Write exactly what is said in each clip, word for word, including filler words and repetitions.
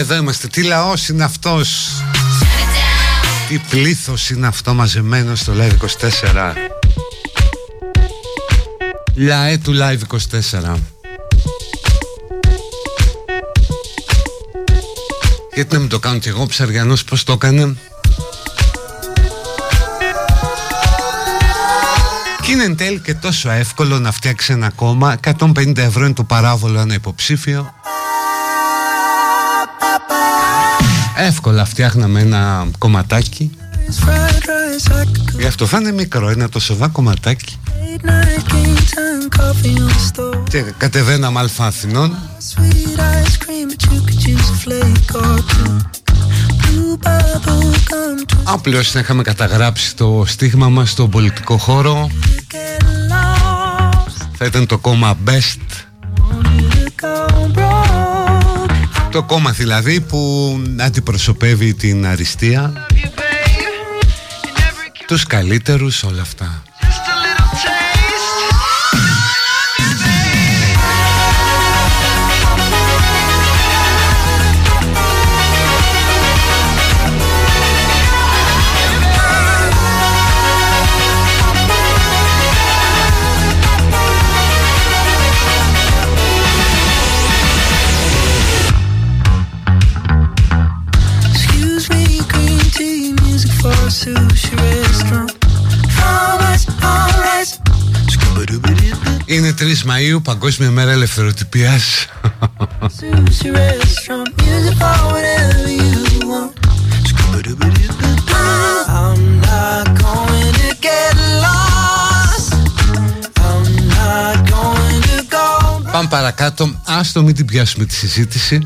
Εδώ είμαστε, τι λαός είναι αυτός, τι πλήθος είναι αυτό μαζεμένο στο Live είκοσι τέσσερα. Λαέ του Live είκοσι τέσσερα. Γιατί να μην το κάνω κι εγώ, ψαριανός πως το έκανε. Και είναι εν τέλει και τόσο εύκολο να φτιάξει ένα κόμμα. Εκατόν πενήντα ευρώ είναι το παράβολο ένα υποψήφιο. Εύκολα φτιάχναμε ένα κομματάκι. Γι' αυτό θα είναι μικρό, ένα το σοβά κομματάκι. Και κατεβαίναμε Αλφα Αθηνών. Απλώς να είχαμε καταγράψει το στίγμα μας στον πολιτικό χώρο, θα ήταν το κόμμα Best. Το κόμμα δηλαδή που αντιπροσωπεύει την αριστεία, τους καλύτερους, όλα αυτά. Είναι τρεις Μαΐου, Παγκόσμια Μέρα Ελευθεροτυπίας. Πάμε παρακάτω, άστο μην την πιάσουμε τη συζήτηση.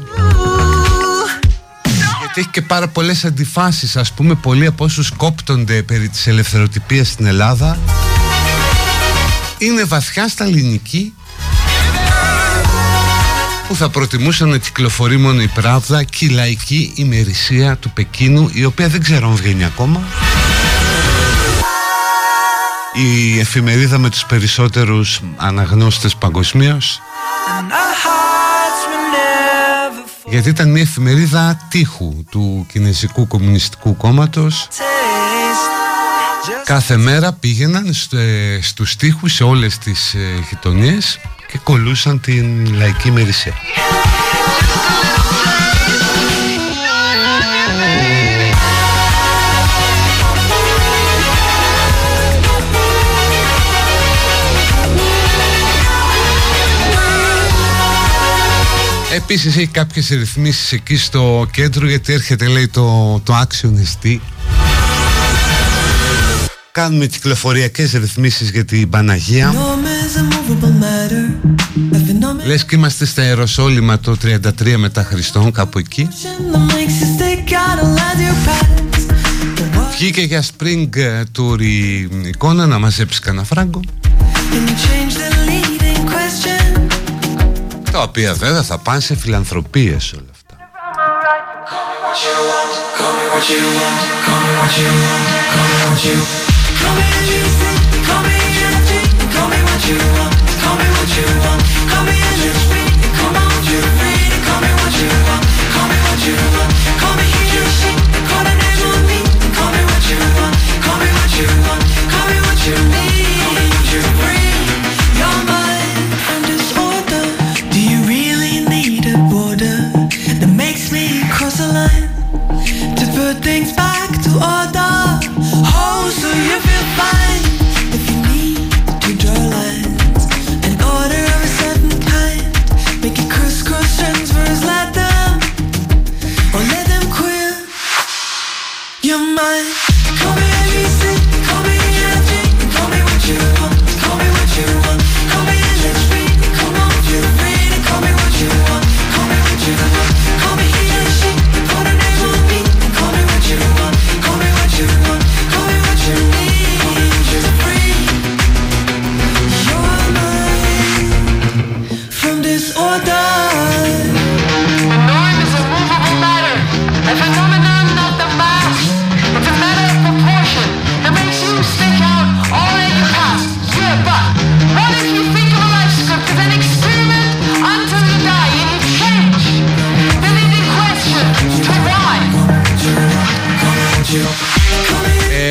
Έχει και πάρα πολλές αντιφάσεις. Ας πούμε, πολλοί από όσους κόπτονται περί της ελευθεροτυπίας στην Ελλάδα είναι βαθιά σταλινικοί, που θα προτιμούσαν να κυκλοφορεί μόνο η Πράβδα και η λαϊκή ημερησία του Πεκίνου, η οποία δεν ξέρω αν βγαίνει ακόμα. Η εφημερίδα με τους περισσότερους αναγνώστες παγκοσμίως. Γιατί ήταν μια εφημερίδα τείχου του Κινέζικου Κομμουνιστικού Κόμματος. Κάθε μέρα πήγαιναν στους τοίχους σε όλες τις γειτονιές και κολούσαν την λαϊκή ημερησία. Επίσης έχει κάποιες ρυθμίσεις εκεί στο κέντρο, γιατί έρχεται, λέει, το, το Action ες τι. Κάνουμε κυκλοφοριακές ρυθμίσεις για την Παναγία. Λες και είμαστε στα Ιεροσόλυμα το τριάντα τρία μετά Χριστόν, κάπου εκεί. Βγήκε για Spring Tour η εικόνα να μαζέψει κανένα φράγκο, τα οποία βέβαια θα πάνε σε φιλανθρωπίες όλα αυτά.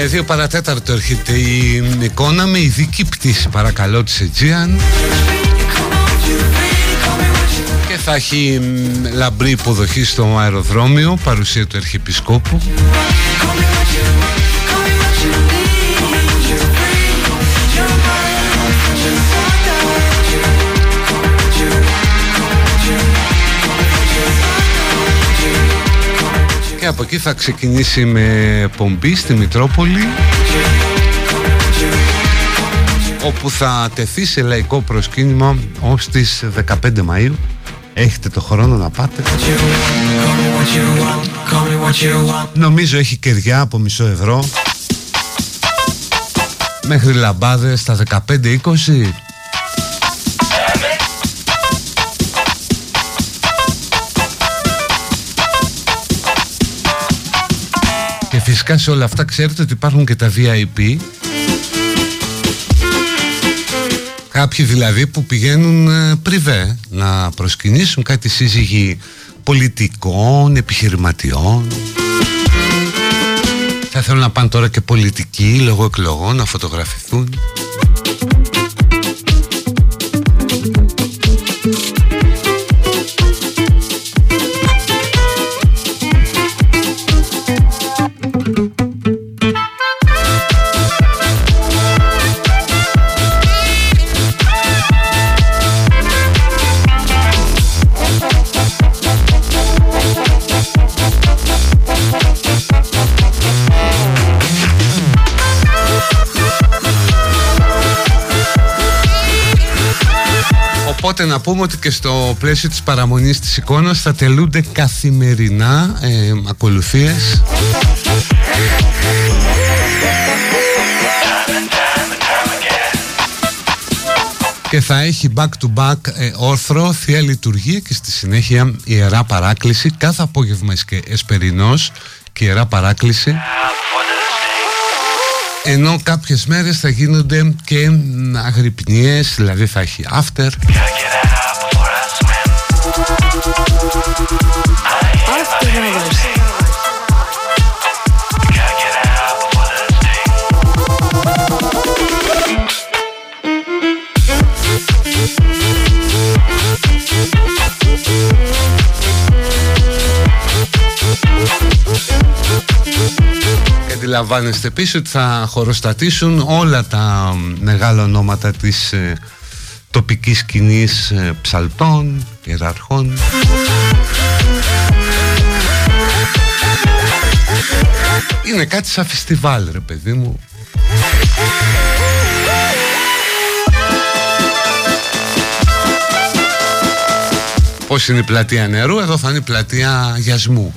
Δύο παρατέταρτο έρχεται η εικόνα με ειδική πτήση, παρακαλώ, της Aegean, και θα έχει λαμπρή υποδοχή στο αεροδρόμιο, παρουσία του Αρχιεπισκόπου. Και από εκεί θα ξεκινήσει με πομπή στη Μητρόπολη, όπου θα τεθεί σε λαϊκό προσκύνημα ως τις δεκαπέντε Μαΐου. Έχετε το χρόνο να πάτε. Νομίζω έχει κεριά από μισό ευρώ μέχρι λαμπάδες στα δεκαπέντε είκοσι. Φυσικά σε όλα αυτά ξέρετε ότι υπάρχουν και τα βι άι πι. Κάποιοι δηλαδή που πηγαίνουν πριβέ να προσκυνήσουν κάτι σύζυγοι πολιτικών, επιχειρηματιών. Θα θέλουν να πάνε τώρα και πολιτικοί λόγω εκλογών να φωτογραφηθούν. Οπότε να πούμε ότι και στο πλαίσιο της παραμονής της εικόνας θα τελούνται καθημερινά ε, ακολουθίες. και θα έχει back to back ε, όρθρο, θεία λειτουργία και στη συνέχεια ιερά παράκληση κάθε απόγευμα εσπερινός και ιερά παράκληση, ενώ κάποιες μέρες θα γίνονται και αγρυπνιές, δηλαδή θα έχει after. Αντιλαμβάνεστε επίσης ότι θα χοροστατήσουν όλα τα μεγάλα ονόματα της ε, τοπικής σκηνής, ε, ψαλτών, ιεραρχών. Είναι κάτι σαν φεστιβάλ, ρε παιδί μου. Πώς είναι η πλατεία νερού, εδώ θα είναι η πλατεία γιασμού.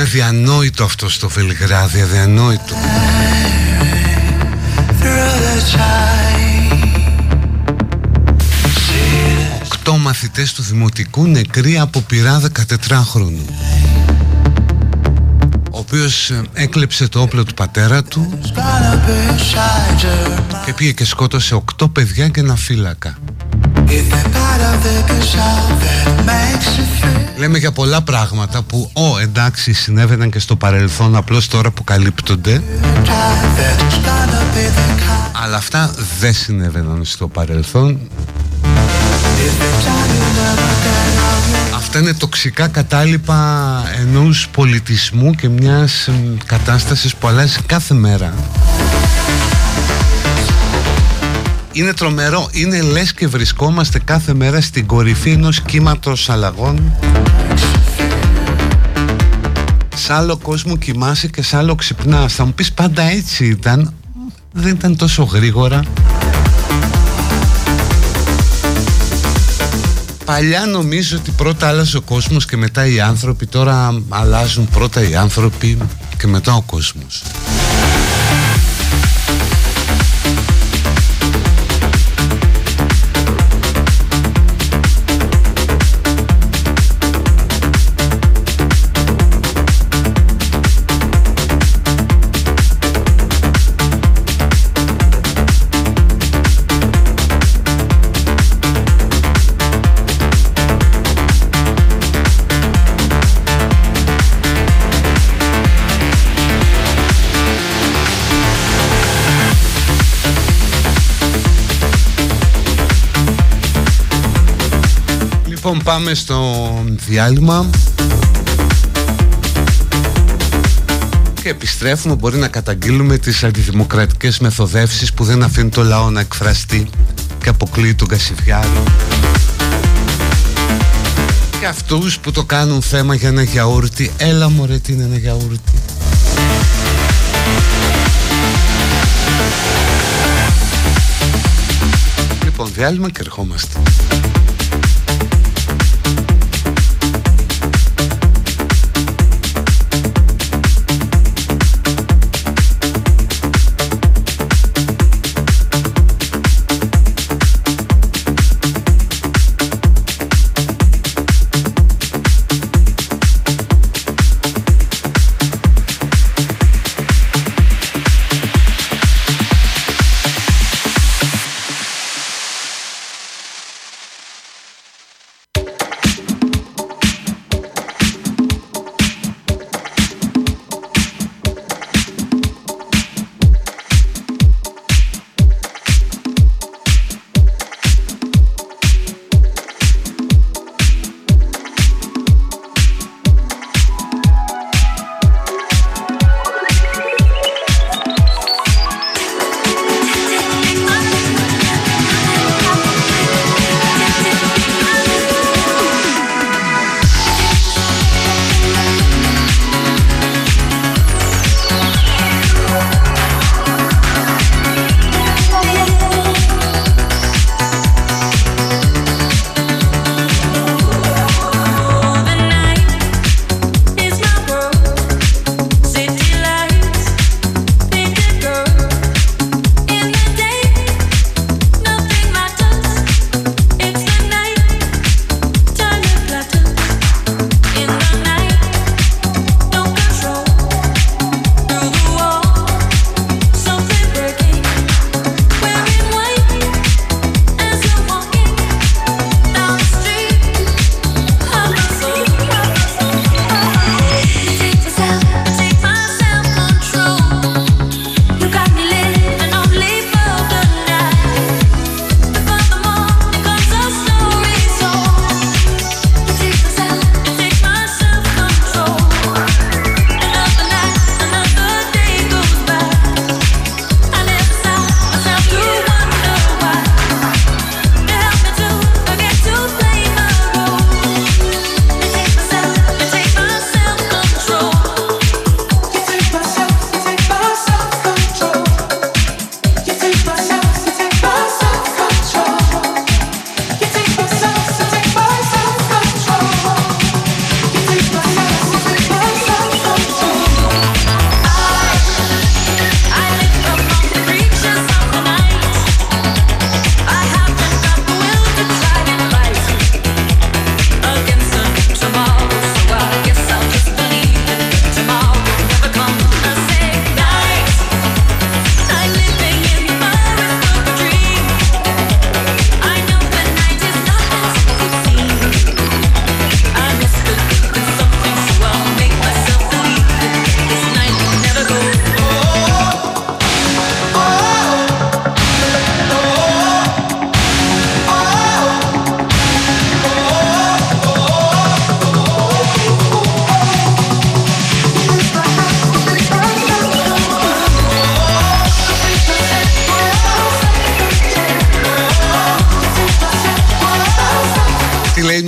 είναι αδιανόητο αυτό στο Βελιγράδι, αδιανόητο. Οκτώ μαθητές του Δημοτικού νεκροί από πυρά δεκατετράχρονου, ο οποίος έκλεψε το όπλο του πατέρα του και πήγε και σκότωσε οκτώ παιδιά και ένα φύλακα. Λέμε για πολλά πράγματα που, ο, εντάξει, συνέβαιναν και στο παρελθόν, απλώς τώρα αποκαλύπτονται. Αλλά αυτά δεν συνέβαιναν στο παρελθόν. Αυτά είναι τοξικά κατάλοιπα ενός πολιτισμού και μιας κατάστασης που αλλάζει κάθε μέρα. Είναι τρομερό, είναι λες και βρισκόμαστε κάθε μέρα στην κορυφή ενός κύματος αλλαγών. Σ' άλλο κόσμο κοιμάσαι και σ' άλλο ξυπνάς. Θα μου πεις πάντα έτσι ήταν, δεν ήταν τόσο γρήγορα. Παλιά νομίζω ότι πρώτα άλλαζε ο κόσμος και μετά οι άνθρωποι, τώρα αλλάζουν πρώτα οι άνθρωποι και μετά ο κόσμος. Λοιπόν, πάμε στο διάλειμμα και επιστρέφουμε. Μπορεί να καταγγείλουμε τις αντιδημοκρατικές μεθοδεύσεις που δεν αφήνουν το λαό να εκφραστεί και αποκλείει τον Κασιδιάρη και αυτούς που το κάνουν θέμα για ένα γιαούρτι. Έλα μωρέ, τι είναι ένα γιαούρτι? Λοιπόν, διάλειμμα και ερχόμαστε.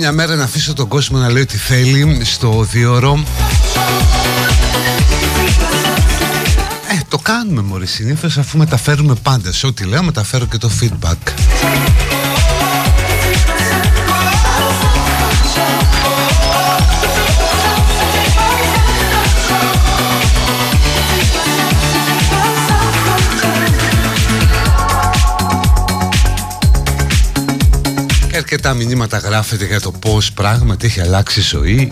μια μέρα να αφήσω τον κόσμο να λέει ότι θέλει στο διώρο. Ε, το κάνουμε μωρή συνήθως, αφού μεταφέρουμε πάντα. Σε ό,τι λέω μεταφέρω και το feedback. Αρκετά μηνύματα γράφετε για το πώς πράγματι έχει αλλάξει η ζωή,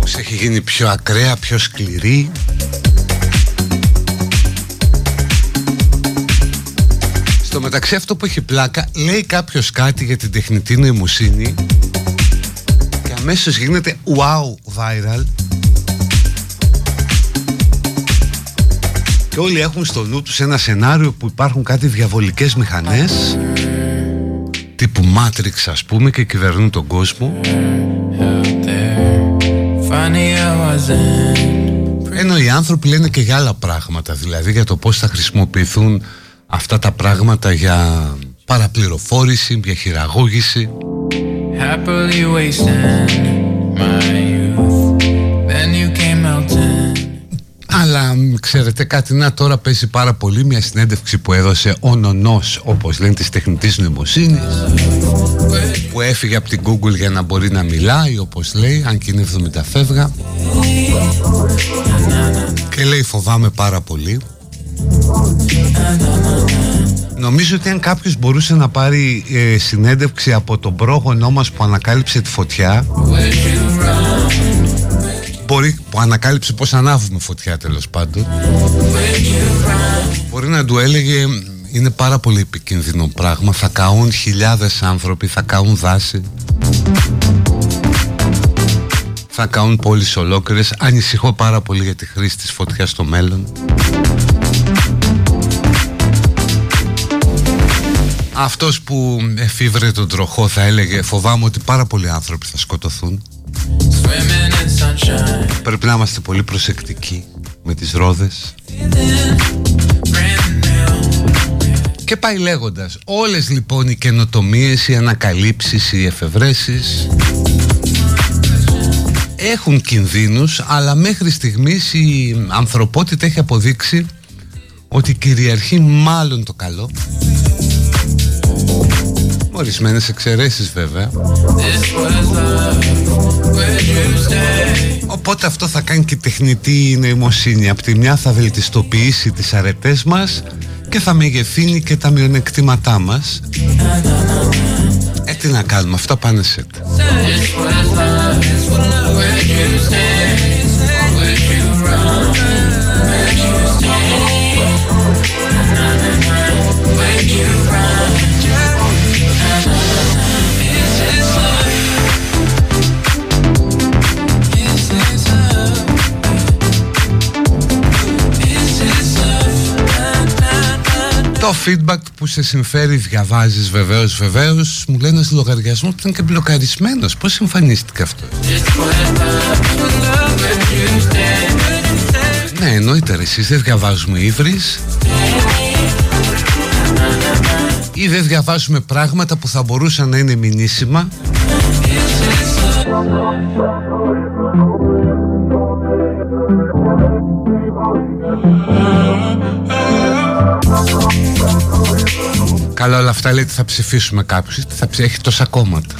πώς έχει γίνει πιο ακραία, πιο σκληρή. Στο μεταξύ αυτό που έχει πλάκα, λέει κάποιος κάτι για την τεχνητή νοημοσύνη και αμέσως γίνεται wow viral και όλοι έχουν στο νου τους ένα σενάριο που υπάρχουν κάτι διαβολικές μηχανές τύπου Matrix, ας πούμε, και κυβερνούν τον κόσμο. Ενώ οι άνθρωποι λένε και για άλλα πράγματα, δηλαδή για το πώς θα χρησιμοποιηθούν αυτά τα πράγματα για παραπληροφόρηση, για χειραγώγηση. Αλλά ξέρετε κάτι, να τώρα παίζει πάρα πολύ μια συνέντευξη που έδωσε ο Νονός, όπως λένε, της τεχνητής νοημοσύνης, που έφυγε από την Google για να μπορεί να μιλάει, όπως λέει, αν και είναι εβδομήντα φεύγα, και λέει φοβάμαι πάρα πολύ. Νομίζω ότι αν κάποιος μπορούσε να πάρει ε, συνέντευξη από τον πρόγονό μας που ανακάλυψε τη φωτιά, μπορεί, που ανακάλυψε πως ανάβουμε φωτιά τέλος πάντων, μπορεί να του έλεγε είναι πάρα πολύ επικίνδυνο πράγμα, θα καούν χιλιάδες άνθρωποι, θα καούν δάση, θα καούν πόλεις ολόκληρες, ανησυχώ πάρα πολύ για τη χρήση της φωτιάς στο μέλλον. Αυτός που εφήβρε τον τροχό θα έλεγε φοβάμαι ότι πάρα πολλοί άνθρωποι θα σκοτωθούν. Πρέπει να είμαστε πολύ προσεκτικοί με τις ρόδες. Και πάει λέγοντας. Όλες λοιπόν οι καινοτομίες, οι ανακαλύψεις, οι εφευρέσεις έχουν κινδύνους, αλλά μέχρι στιγμής η ανθρωπότητα έχει αποδείξει ότι κυριαρχεί μάλλον το καλό. Ορισμένες εξαιρέσεις βέβαια. Οπότε αυτό θα κάνει και τεχνητή νοημοσύνη. Απ' τη μια θα βελτιστοποιήσει τις αρετές μας και θα μεγεθύνει και τα μειονεκτήματά μας. Ε, τι να κάνουμε, αυτά πάνε σε τα. Το feedback που σε συμφέρει διαβάζεις βεβαίως, βεβαίως. Μου λένε στο λογαριασμό ότι ήταν και μπλοκαρισμένος. Πώς εμφανίστηκε αυτό? Ναι, εννοείται ρε, εσείς δεν διαβάζουμε ύβρις ή δεν διαβάζουμε πράγματα που θα μπορούσαν να είναι μηνύσιμα. Καλά, όλα αυτά λέει ότι θα ψηφίσουμε κάποιους, θα ψηφίσει, έχει τόσα κόμματα.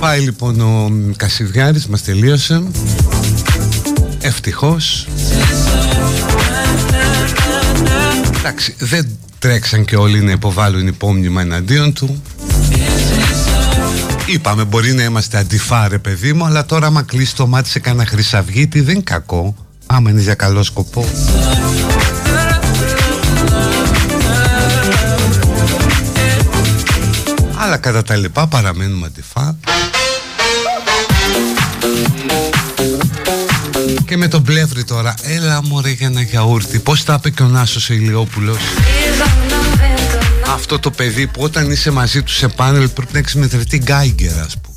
Πάει λοιπόν ο Κασιδιάρης, μας τελείωσε. Ευτυχώς. Εντάξει, δεν τρέξαν και όλοι να υποβάλουν υπόμνημα εναντίον του. Είπαμε μπορεί να είμαστε αντιφάρε παιδί μου, αλλά τώρα άμα κλείσει το μάτι σε κανένα χρυσαυγίτη δεν είναι κακό, άμα είναι για καλό σκοπό. Αλλά κατά τα λοιπά παραμένουμε αντιφά. Και με τον Πλεύρη τώρα, έλα μωρέ για ένα γιαούρτι. Πώς τα είπε και ο Νάσος Ηλιόπουλος. Αυτό το παιδί που όταν είσαι μαζί του σε πάνελ πρέπει να έχεις μετρητή Geiger, ας πούμε.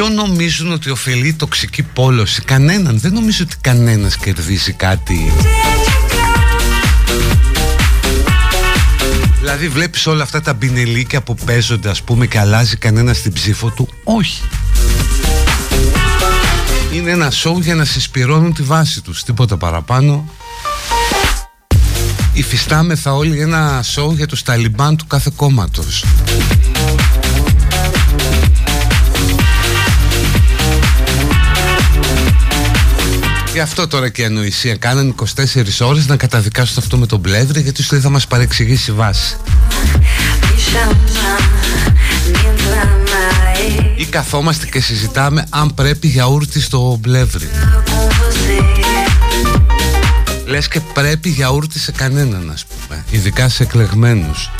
Ποιον νομίζουν ότι ωφελεί η τοξική πόλωση? Κανέναν. Δεν νομίζω ότι κανένας κερδίζει κάτι. Δηλαδή βλέπεις όλα αυτά τα μπινελίκια που παίζονται, ας πούμε, και αλλάζει κανένα την ψήφο του? Όχι. Είναι ένα σοου για να συσπυρώνουν τη βάση τους, τίποτα παραπάνω. Υφιστάμεθα όλοι ένα σοου για τους Ταλιμπάν του κάθε κόμματος. Γι' αυτό τώρα και η ανοησία κάνανε είκοσι τέσσερις ώρες να καταδικάσουν αυτό με τον Πλεύρη, γιατί στο θα μας παρεξηγήσει η βάση. Ή καθόμαστε και συζητάμε αν πρέπει γιαούρτι στο Πλεύρη. Λες και πρέπει γιαούρτι σε κανέναν, ας πούμε, ειδικά σε εκλεγμένους.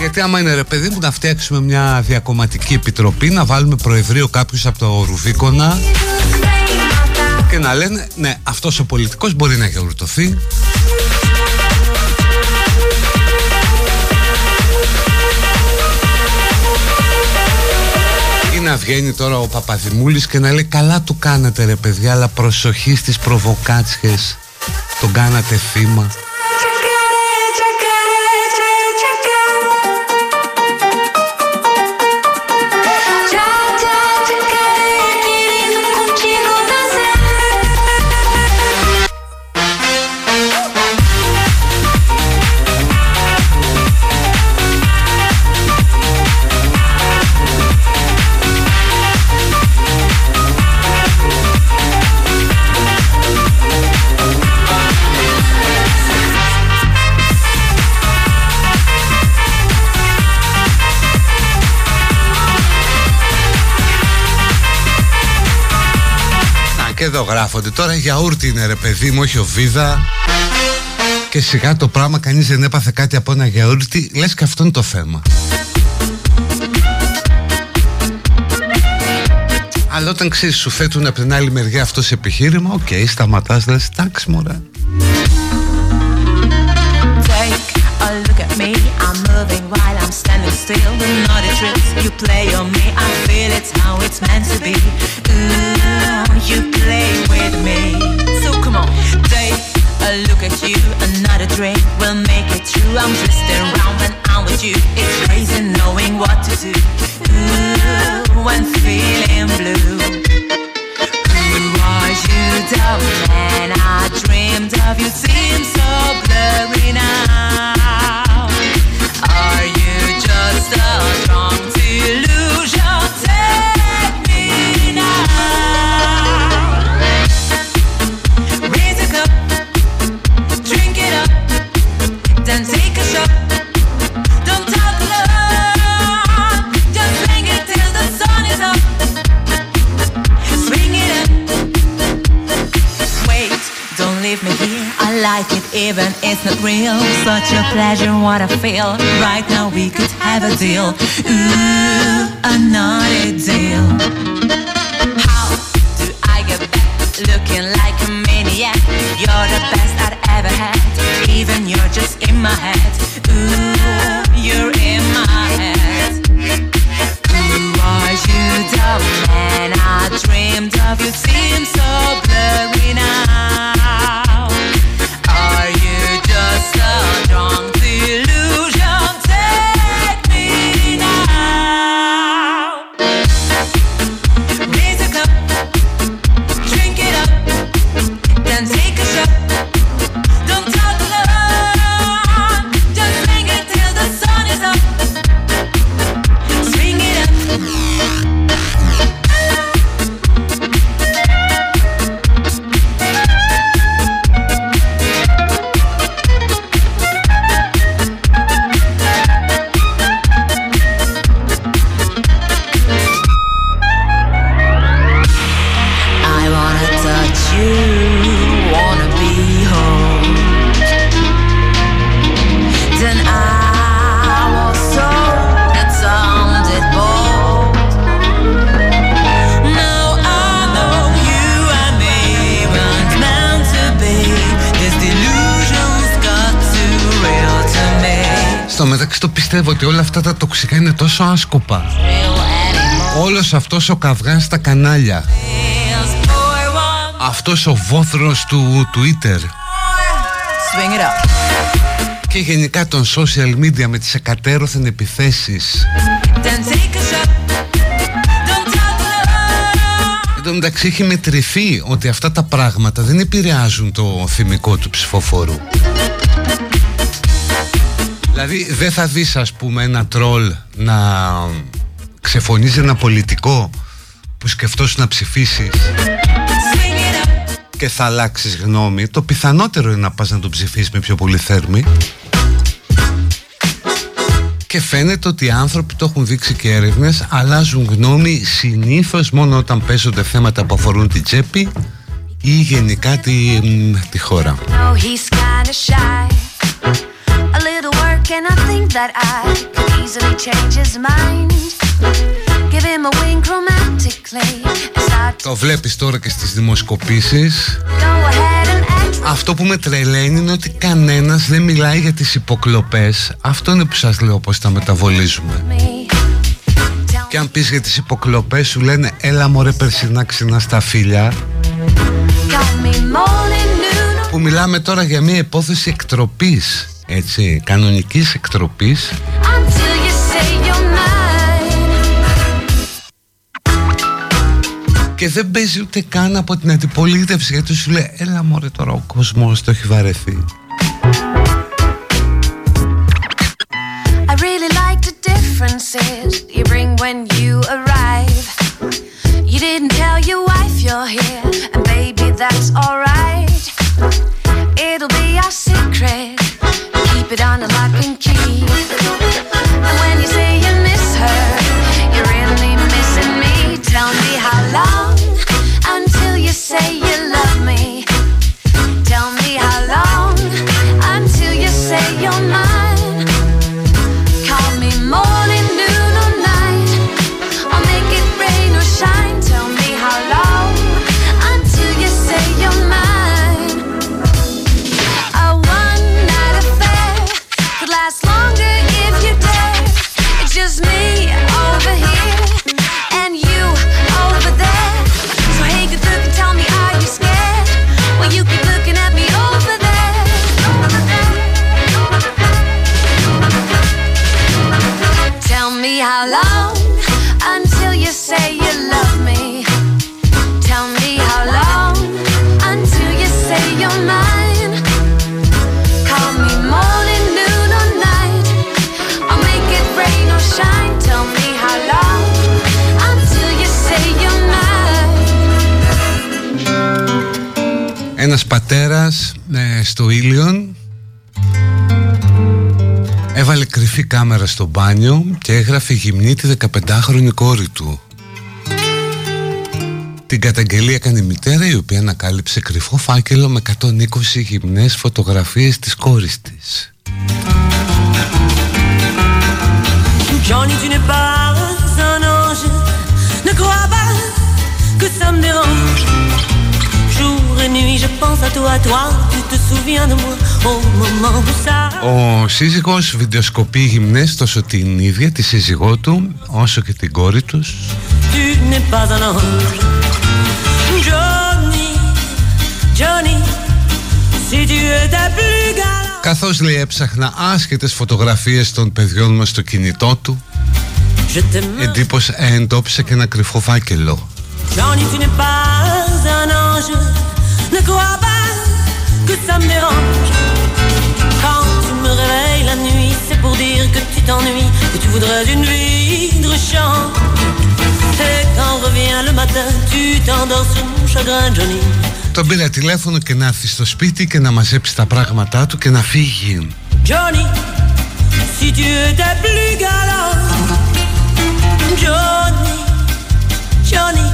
Γιατί άμα είναι, ρε παιδί μου, να φτιάξουμε μια διακομματική επιτροπή, να βάλουμε προεδρείο κάποιους από το Ρουβίκονα και να λένε, ναι, αυτός ο πολιτικός μπορεί να γιαουρτωθεί. Ή να βγαίνει τώρα ο Παπαδημούλης και να λέει, καλά του κάνατε, ρε παιδιά, αλλά προσοχή στις προβοκάτσιες, τον κάνατε θύμα. Και εδώ γράφονται τώρα γιαούρτι είναι, ρε παιδί μου, όχι οβίδα. Και σιγά το πράγμα, κανείς δεν έπαθε κάτι από ένα γιαούρτι. Λες και αυτό είναι το θέμα. Αλλά όταν ξέρεις σου φέτουν από την άλλη μεριά αυτό σε επιχείρημα, οκ, okay, σταματάς, λες, εντάξει μωρά. You play with me, so come on. Take a look at you, another drink will make it true. I'm just around when I'm with you. It's crazy knowing what to do. Ooh, I'm feeling blue. Who was you, the man I dreamed of? You seem so blurry now. Are you just a strong delusion? Take me now. Like it even it's not real. Such a pleasure what I feel. Right now we could have a deal. Ooh, another deal. How do I get back? Looking like a maniac. You're the best I've ever had. Even you're just in my head. Ooh, you're in my head. Who are you, the man I dreamed of? You seem so blurry now. Take me now. εντάξει, το πιστεύω ότι όλα αυτά τα τοξικά είναι τόσο άσκοπα. Όλος αυτός ο καυγάς στα κανάλια, αυτός ο βόθρος του Twitter και γενικά των social media με τις εκατέρωθεν επιθέσεις. Εν τω μεταξύ έχει μετρηθεί ότι αυτά τα πράγματα δεν επηρεάζουν το θυμικό του ψηφοφόρου. Δηλαδή δεν θα δεις, ας πούμε, ένα τρόλ να ξεφωνίζει ένα πολιτικό που σκεφτόσου να ψηφίσεις και θα αλλάξεις γνώμη. Το πιθανότερο είναι να πας να τον ψηφίσεις με πιο πολύ θέρμη. Και φαίνεται ότι οι άνθρωποι, το έχουν δείξει και έρευνες, αλλάζουν γνώμη συνήθως μόνο όταν παίζονται θέματα που αφορούν την τσέπη ή γενικά τη, τη χώρα. Το βλέπεις τώρα και στις δημοσκοπήσεις. Αυτό που με τρελαίνει είναι ότι κανένας δεν μιλάει για τις υποκλοπές. Αυτό είναι που σας λέω, πως τα μεταβολίζουμε. Και αν πεις για τις υποκλοπές σου λένε έλα μωρέ περσινά ξινά στα φίλια, που μιλάμε τώρα για μια υπόθεση εκτροπής, έτσι, κανονικής εκτροπής. Και δεν παίζει ούτε καν από την αντιπολίτευση, γιατί σου λέει έλα μωρέ τώρα ο κόσμος το έχει βαρεθεί. I really like the differences you bring when you arrive. You didn't tell your wife you're here, and baby that's alright. It'll be our secret, keep it on a lock and key. And when you say you miss her, you're really missing me. Tell me how long until you say you love me. Tell me how long until you say you're mine. Call me morning, noon or night, I'll make it rain or shine. Tell me how long until you say you're mine. A one night affair could last longer if you dare. It's just me over here and you over there. How long until you say you love me? Tell me how long until you say you're mine. Call me morning, noon or night, I'll make it rain or shine. Tell me how long until you say you're mine. Ένας πατέρας ε, στο Ήλιον έβαλε κρυφή κάμερα στο μπάνιο και έγραφε γυμνή τη δεκαπεντάχρονη κόρη του. Την καταγγελία έκανε η μητέρα, η οποία ανακάλυψε κρυφό φάκελο με εκατόν είκοσι γυμνές φωτογραφίες της κόρης της. Ο σύζυγος βιντεοσκοπεί γυμνές τόσο την ίδια τη σύζυγό του όσο και την κόρη τους. Καθώς, λέει, έψαχνα άσχετες φωτογραφίες των παιδιών μας στο κινητό του, εντύπωσε, εντόπισε και ένα κρυφό φάκελο. Τον πήρα τηλέφωνο και να έρθει στο σπίτι και να μαζέψει τα πράγματά του και να φύγει. Johnny, si tu étais plus galant. Johnny, Johnny,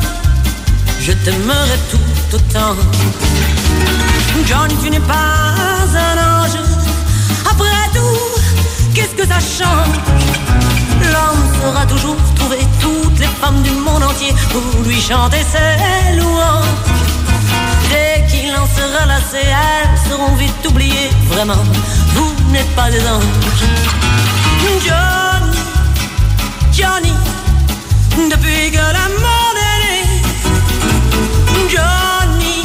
je t'aimerais tout autant. Johnny, tu n'es pas un ange. Après tout, qu'est-ce que ça change? L'homme saura toujours trouver toutes les femmes du monde entier pour lui chanter ses louanges. Dès qu'il en sera lassé, elles seront vite oubliées. Vraiment, vous n'êtes pas des anges. Johnny, Johnny, depuis que la mort est née. Johnny,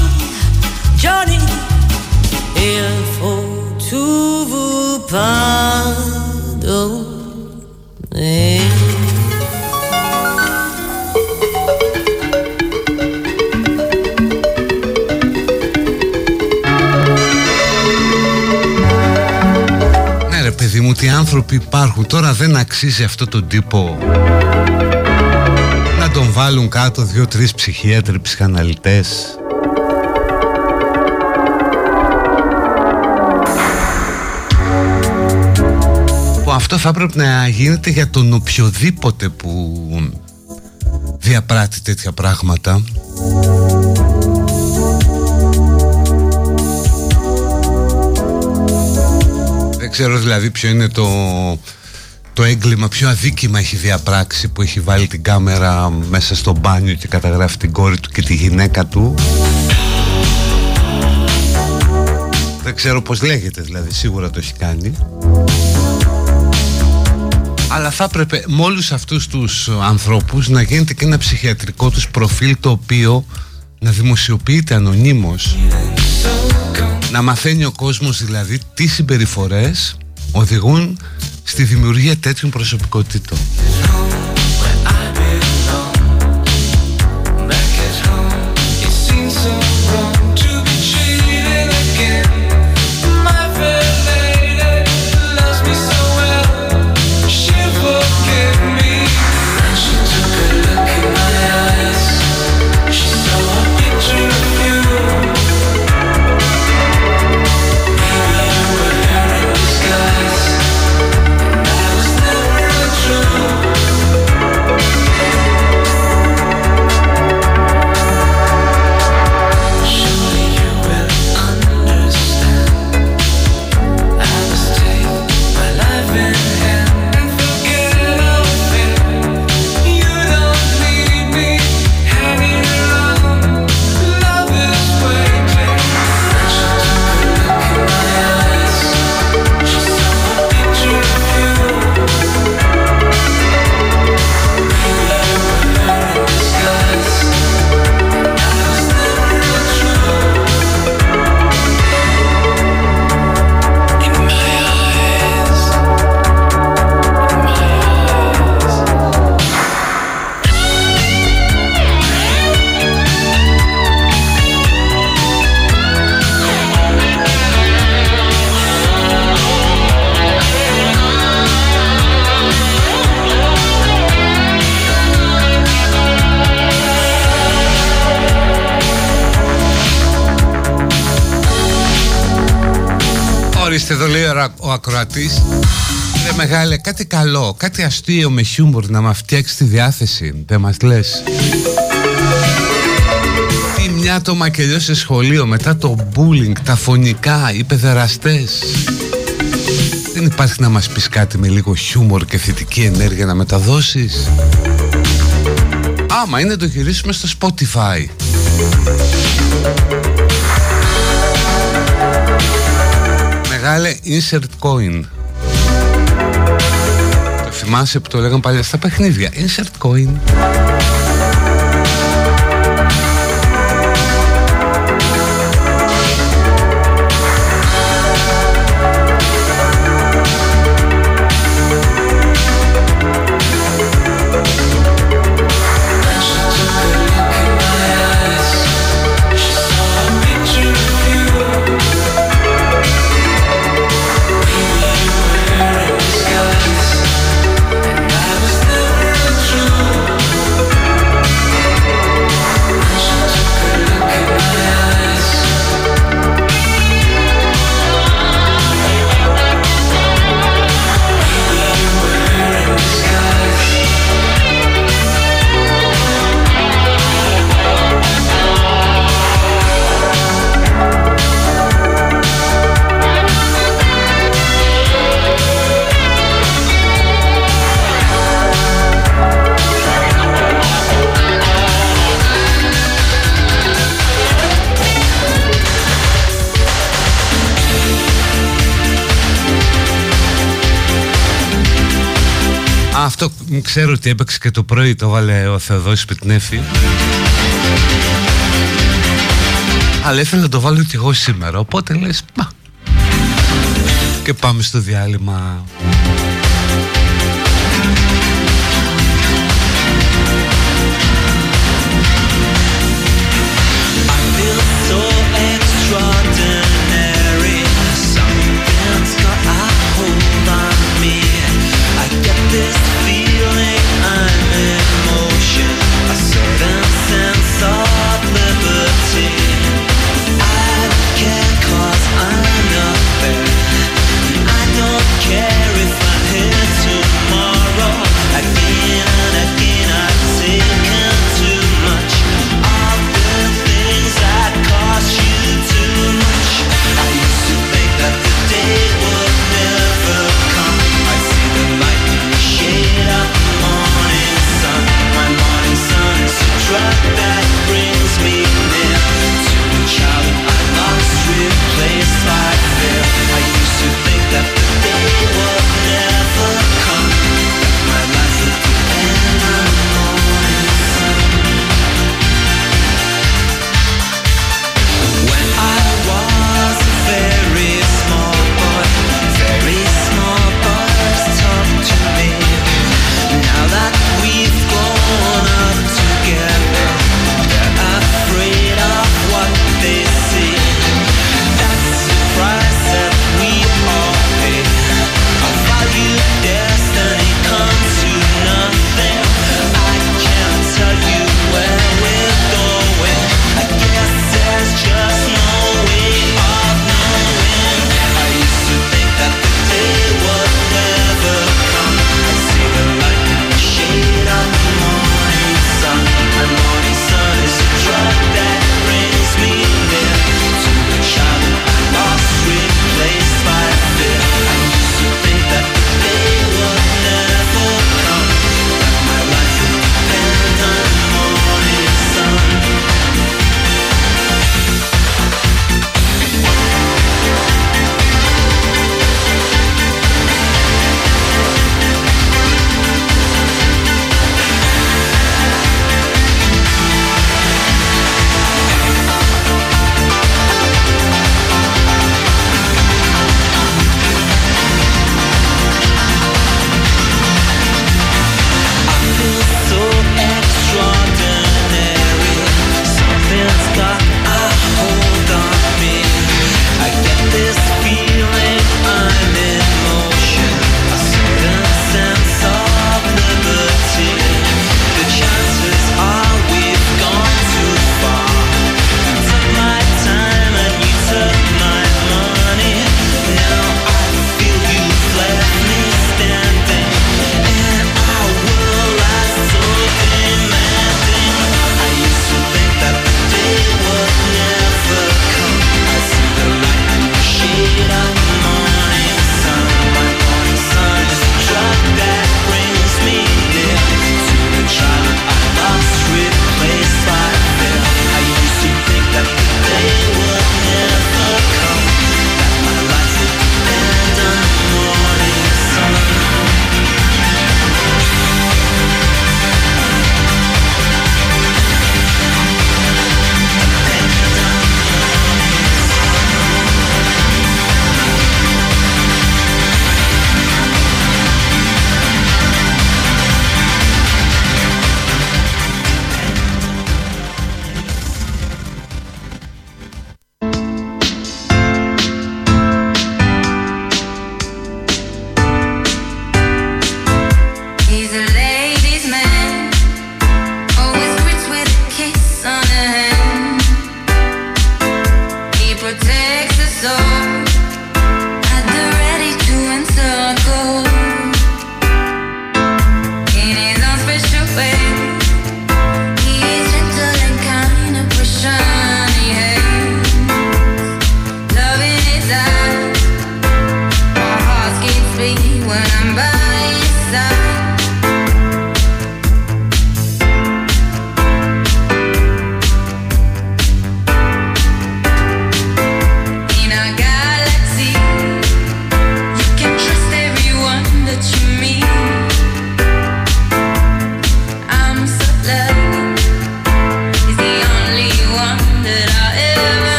Johnny, il faut tout vous pardonner. Μου ότι οι άνθρωποι υπάρχουν τώρα, δεν αξίζει αυτό τον τύπο να τον βάλουν κάτω δύο-τρεις ψυχίατροι, ψυχαναλυτές. Που αυτό θα πρέπει να γίνεται για τον οποιοδήποτε που διαπράττει τέτοια πράγματα. Δεν ξέρω δηλαδή ποιο είναι το, το έγκλημα, ποιο αδίκημα έχει διαπράξει που έχει βάλει την κάμερα μέσα στο μπάνιο και καταγράφει την κόρη του και τη γυναίκα του. Δεν ξέρω πως λέγεται δηλαδή, σίγουρα το έχει κάνει. Αλλά θα έπρεπε με όλους αυτούς τους ανθρώπους να γίνεται και ένα ψυχιατρικό τους προφίλ, το οποίο να δημοσιοποιείται ανωνύμως. Να μαθαίνει ο κόσμος δηλαδή τι συμπεριφορές οδηγούν στη δημιουργία τέτοιων προσωπικότητων. Εδώ λέει ο ακροατής, ρε μεγάλε, κάτι καλό, κάτι αστείο με χιούμορ να μας φτιάξει τη διάθεση, δεν μας λες? Τι μια το μακελιό σε σχολείο μετά το bullying, τα φωνικά, οι παιδεραστές. Δεν υπάρχει να μας πεις κάτι με λίγο χιούμορ και θετική ενέργεια να μεταδώσεις? Άμα είναι να το γυρίσουμε στο Spotify. Μεγάλε, insert coin. Το θυμάσαι που το λέγαν παλιά στα παιχνίδια? Insert coin. Αυτό ξέρω ότι έπαιξε και το πρωί, το βάλε ο Θεόδωρος Πιτνεύη. Αλλά ήθελα να το βάλω και εγώ σήμερα, οπότε λες μα. Και πάμε στο διάλειμμα. Care if I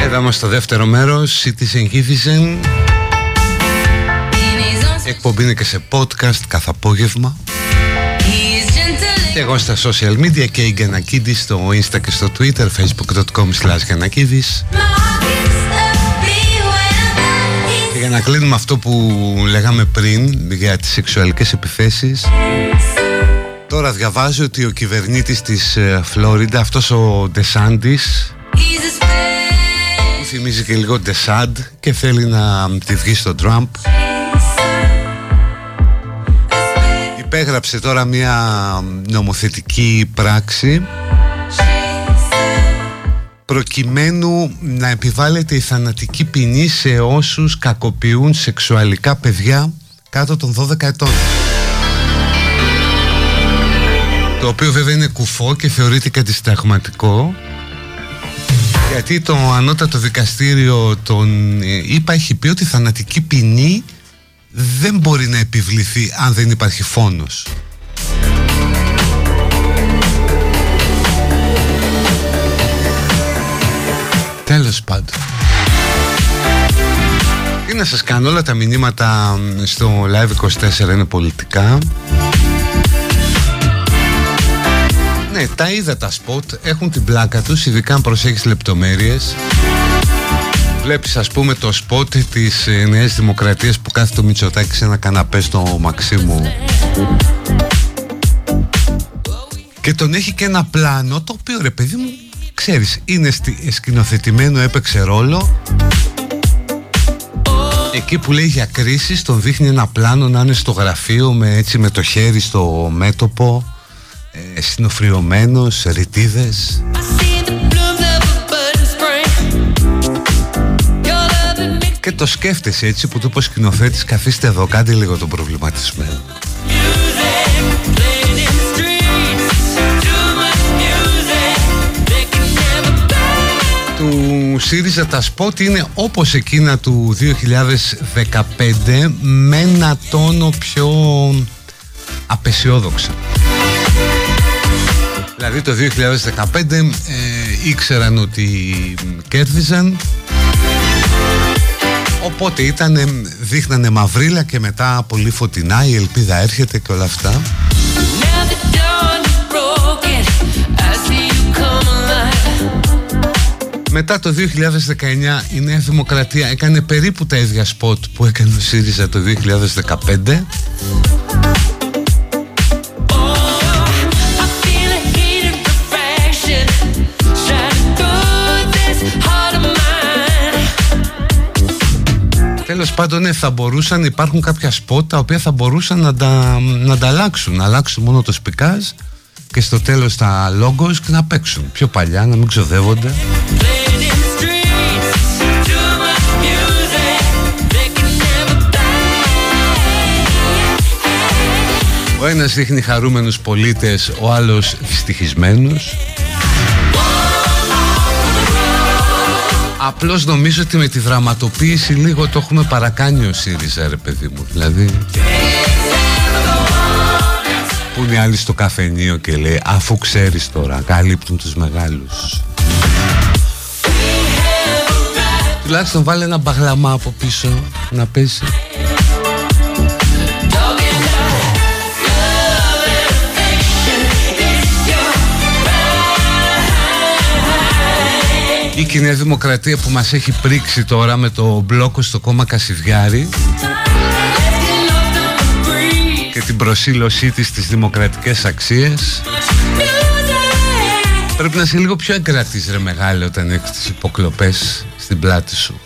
Εδώ είμαστε στο δεύτερο μέρος, Citizen, Citizen. Η εκπομπή είναι και σε podcast κάθε απόγευμα. Και εγώ στα social media και η Γιαννακίδης στο Insta και στο Twitter, facebook dot com slash Γιαννακίδης. Και για να κλείνουμε αυτό που λέγαμε πριν για τις σεξουαλικές επιθέσεις, τώρα διαβάζω ότι ο κυβερνήτης της Φλόριντα, αυτός ο ΝτεΣάντις, που θυμίζει και λίγο ΝτεΣάντ και θέλει να τη βγει στον Τραμπ, υπέγραψε τώρα μια νομοθετική πράξη προκειμένου να επιβάλλεται η θανατική ποινή σε όσους κακοποιούν σεξουαλικά παιδιά κάτω των δώδεκα ετών. Το οποίο βέβαια είναι κουφό και θεωρείται και αντισυνταγματικό, γιατί το ανώτατο δικαστήριο των ΗΠΑ έχει πει ότι η θανατική ποινή δεν μπορεί να επιβληθεί αν δεν υπάρχει φόνος. Τέλος πάντων. Τι να σας κάνω, όλα τα μηνύματα στο Live είκοσι τέσσερα είναι πολιτικά. Ναι, τα είδα τα spot, έχουν την πλάκα τους, ειδικά αν προσέχεις λεπτομέρειες. Βλέπεις ας πούμε το σπότ της Νέας Δημοκρατίας που κάθεται ο Μητσοτάκης σε ένα καναπέ στο Μαξίμου και τον έχει και ένα πλάνο το οποίο, ρε παιδί μου, ξέρεις, είναι σκηνοθετημένο, έπαιξε ρόλο. Εκεί που λέει για κρίσεις τον δείχνει ένα πλάνο να είναι στο γραφείο με, έτσι, με το χέρι στο μέτωπο, ε, συνοφριωμένος, ρητίδες. Και το σκέφτεσαι έτσι που του είπε ο σκηνοθέτης, καθίστε εδώ, κάντε λίγο τον προβληματισμένο. Του ΣΥΡΙΖΑ τα σπότ είναι όπως εκείνα του δύο χιλιάδες δεκαπέντε, με ένα τόνο πιο απεσιόδοξα. Δηλαδή το δύο χιλιάδες δεκαπέντε ε, ήξεραν ότι κέρδιζαν, οπότε ήτανε, δείχνανε μαυρίλα και μετά πολύ φωτεινά, η ελπίδα έρχεται και όλα αυτά. Μετά το δύο χιλιάδες δεκαεννιά η Νέα Δημοκρατία έκανε περίπου τα ίδια σποτ που έκανε ο ΣΥΡΙΖΑ το δύο χιλιάδες δεκαπέντε. Τέλος πάντων, ναι, θα μπορούσαν, υπάρχουν κάποια σποτ τα οποία θα μπορούσαν να τα, να τα αλλάξουν, να αλλάξουν μόνο το σπικάζ και στο τέλος τα logos και να παίξουν πιο παλιά, να μην ξοδεύονται. Ο ένας δείχνει χαρούμενους πολίτες, ο άλλος δυστυχισμένους. Απλώς νομίζω ότι με τη δραματοποίηση λίγο το έχουμε παρακάνει ο ΣΥΡΙΖΑ, ρε παιδί μου. Δηλαδή που είναι άλλοι στο καφενείο και λέει, αφού ξέρεις τώρα, καλύπτουν τους μεγάλους. Τουλάχιστον βάλε ένα μπαγλαμά από πίσω να πέσει. Η Κοινή Δημοκρατία που μας έχει πρίξει τώρα με το μπλόκο στο κόμμα Κασιδιάρη και την προσήλωσή της στις δημοκρατικές αξίες. Πρέπει να είσαι λίγο πιο εγκρατής, ρε μεγάλη, όταν έχεις τις υποκλοπές στην πλάτη σου.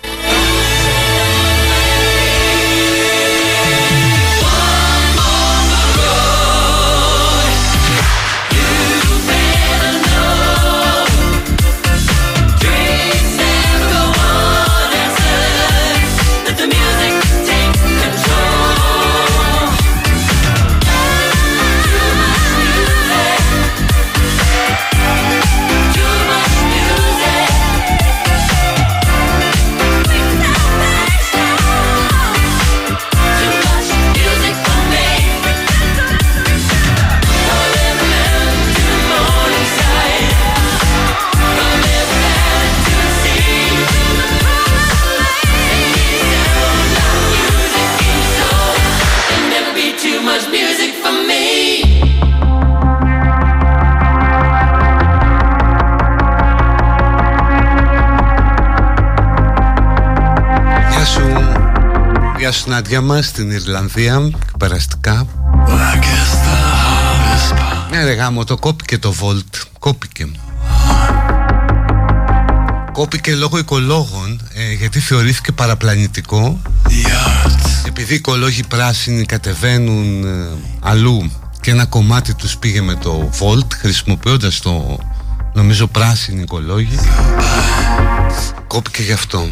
τελευταία συνάντια μας στην Ιρλανδία, περαστικά. Ναι ρε γάμο, το κόπηκε το Volt. Κόπηκε Κόπηκε λόγω οικολόγων, ε, γιατί θεωρήθηκε παραπλανητικό. Επειδή οι οικολόγοι πράσινοι κατεβαίνουν ε, αλλού και ένα κομμάτι τους πήγε με το Volt, χρησιμοποιώντας το, νομίζω, πράσινοι οικολόγοι. Κόπηκε γι' αυτό.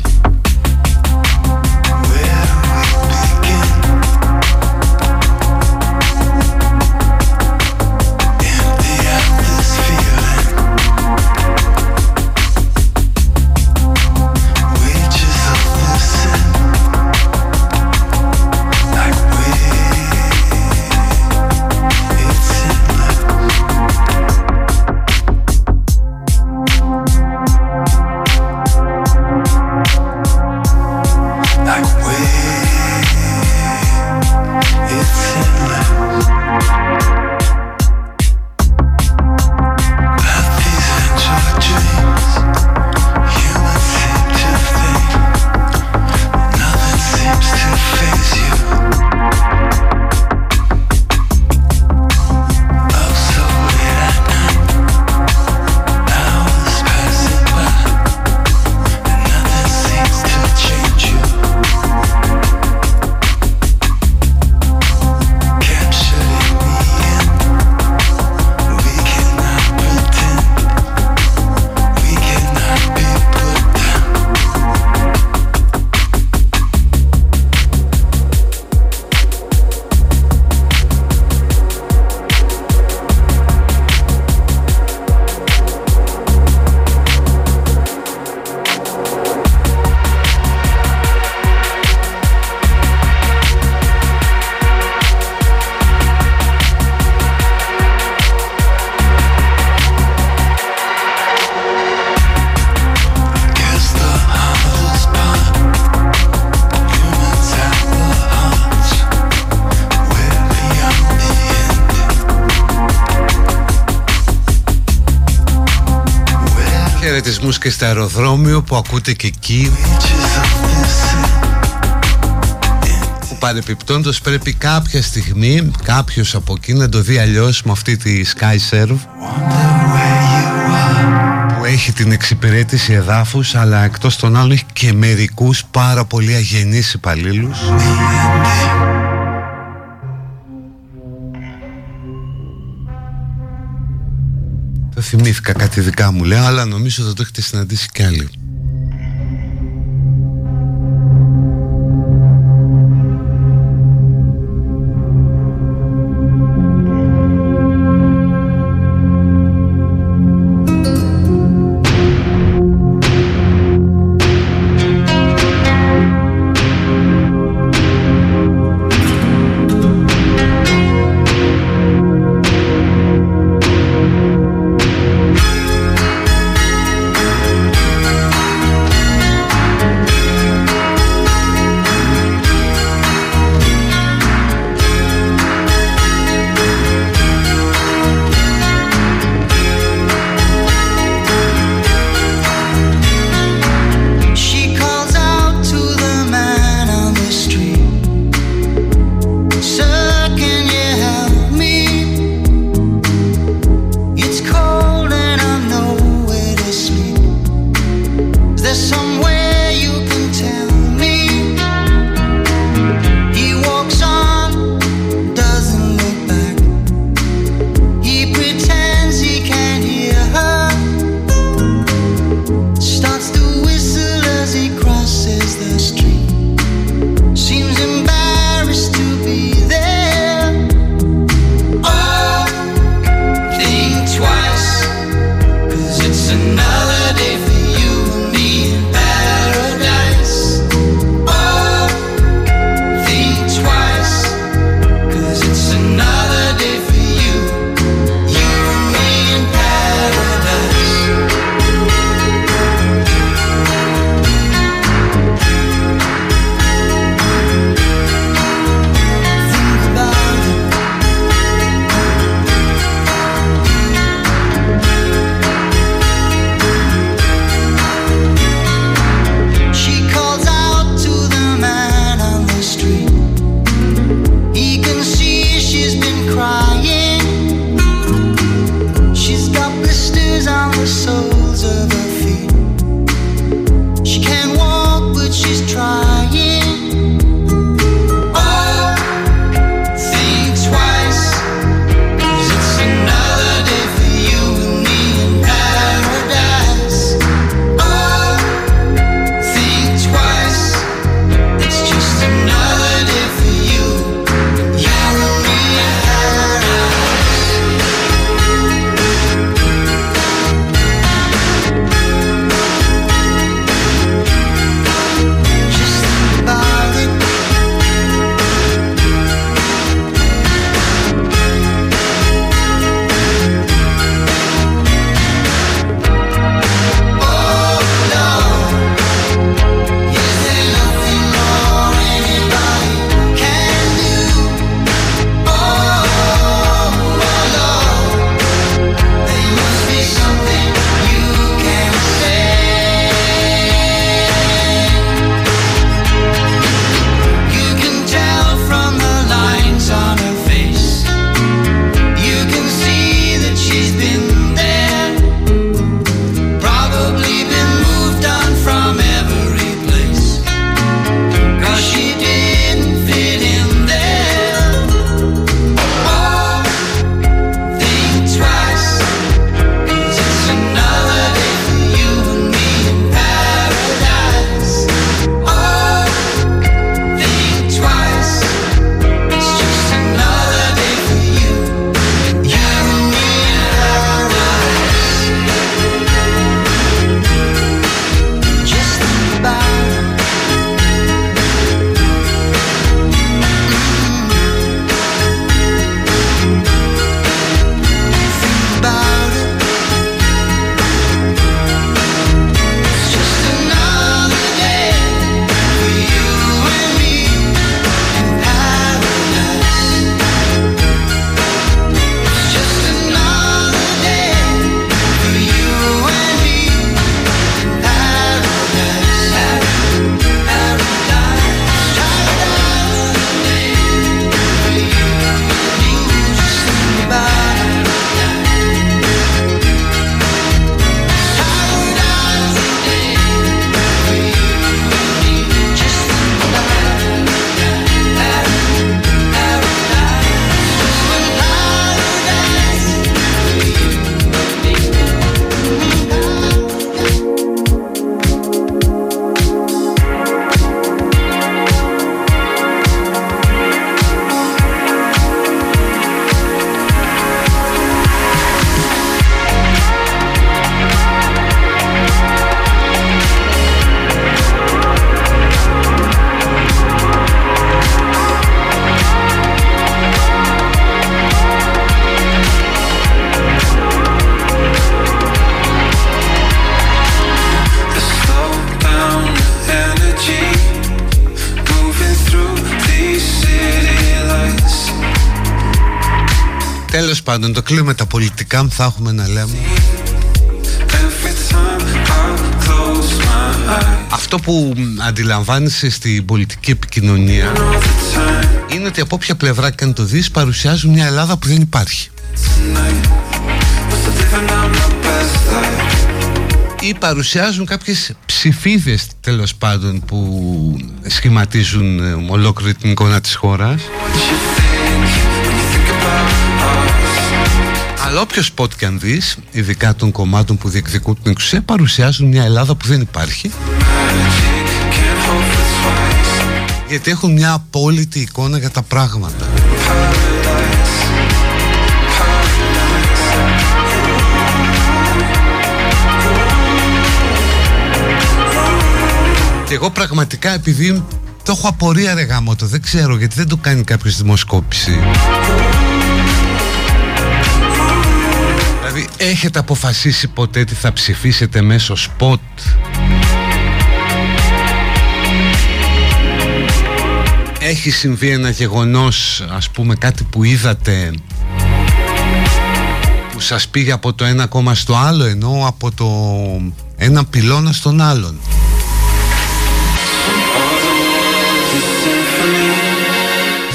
Και στο αεροδρόμιο που ακούτε και εκεί, που παρεπιπτόντως πρέπει κάποια στιγμή κάποιος από εκεί να το δει αλλιώς με αυτή τη SkyServe που έχει την εξυπηρέτηση εδάφους, αλλά εκτός των άλλων έχει και μερικούς πάρα πολύ αγενείς υπαλλήλους. Θυμήθηκα κάτι δικά μου, λέω, αλλά νομίζω θα το έχετε συναντήσει κι άλλοι. πάντων, το κλείνουμε τα πολιτικά, θα έχουμε να λέμε. Αυτό που αντιλαμβάνεσαι στην πολιτική επικοινωνία είναι ότι από όποια πλευρά και αν το δεις, παρουσιάζουν μια Ελλάδα που δεν υπάρχει. Ή παρουσιάζουν κάποιες ψηφίδες, τέλος πάντων, που σχηματίζουν ολόκληρη την εικόνα της χώρας. Αλλά όποιο σποτ και αν δεις, ειδικά των κομμάτων που διεκδικούν την εξουσία, παρουσιάζουν μια Ελλάδα που δεν υπάρχει. Γιατί έχουν μια απόλυτη εικόνα για τα πράγματα. Και εγώ πραγματικά, επειδή το έχω απορία ρε γαμώτο, δεν ξέρω γιατί δεν το κάνει κάποιος δημοσκόπηση. Δηλαδή έχετε αποφασίσει ποτέ τι θα ψηφίσετε μέσω σποτ? Έχει συμβεί ένα γεγονός, ας πούμε κάτι που είδατε, που σας πήγε από το ένα κόμμα στο άλλο, ενώ από το ένα πυλώνα στον άλλον?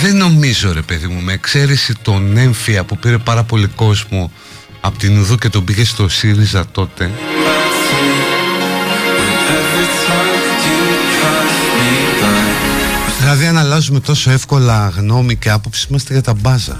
Δεν νομίζω ρε παιδί μου, με εξαίρεση τον έμφυα που πήρε πάρα πολύ κόσμο από την Ουδού και τον πήγε στο ΣΥΡΙΖΑ τότε, δηλαδή αν αλλάζουμε τόσο εύκολα γνώμη και άποψη, είμαστε για τα μπάζα.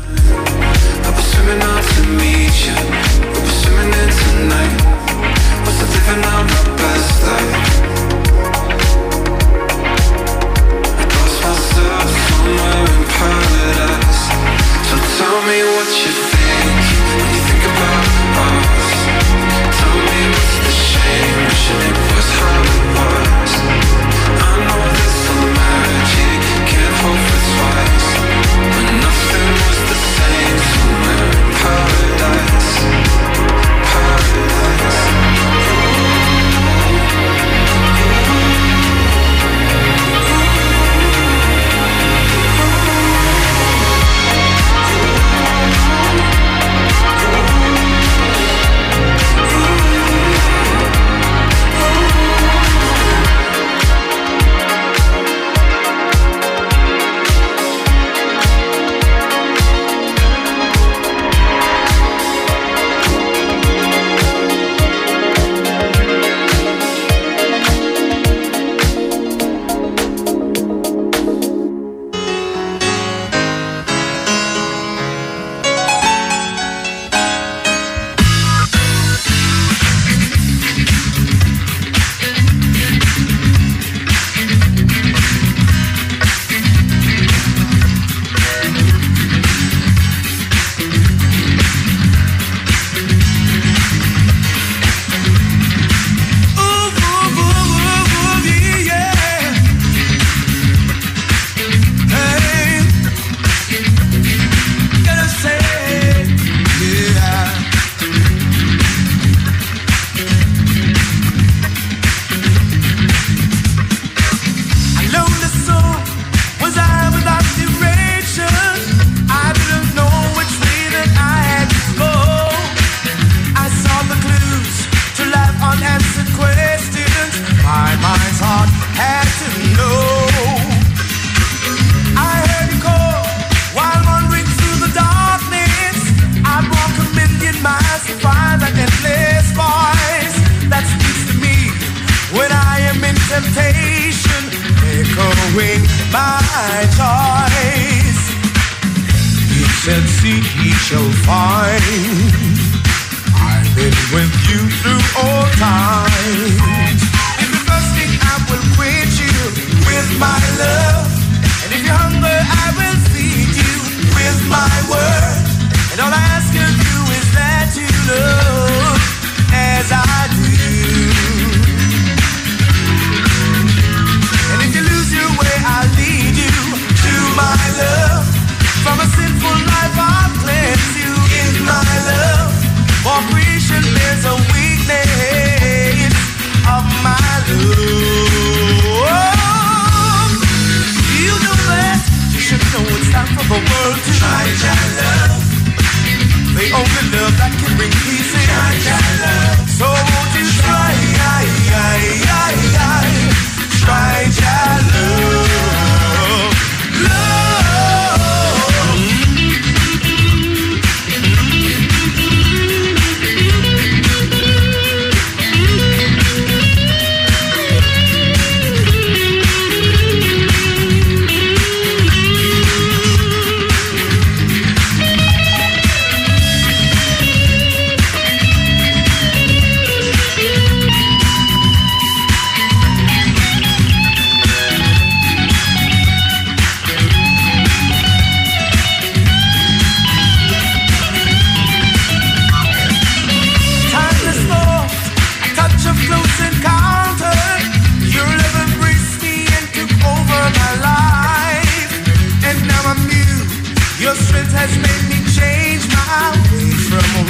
There's a weakness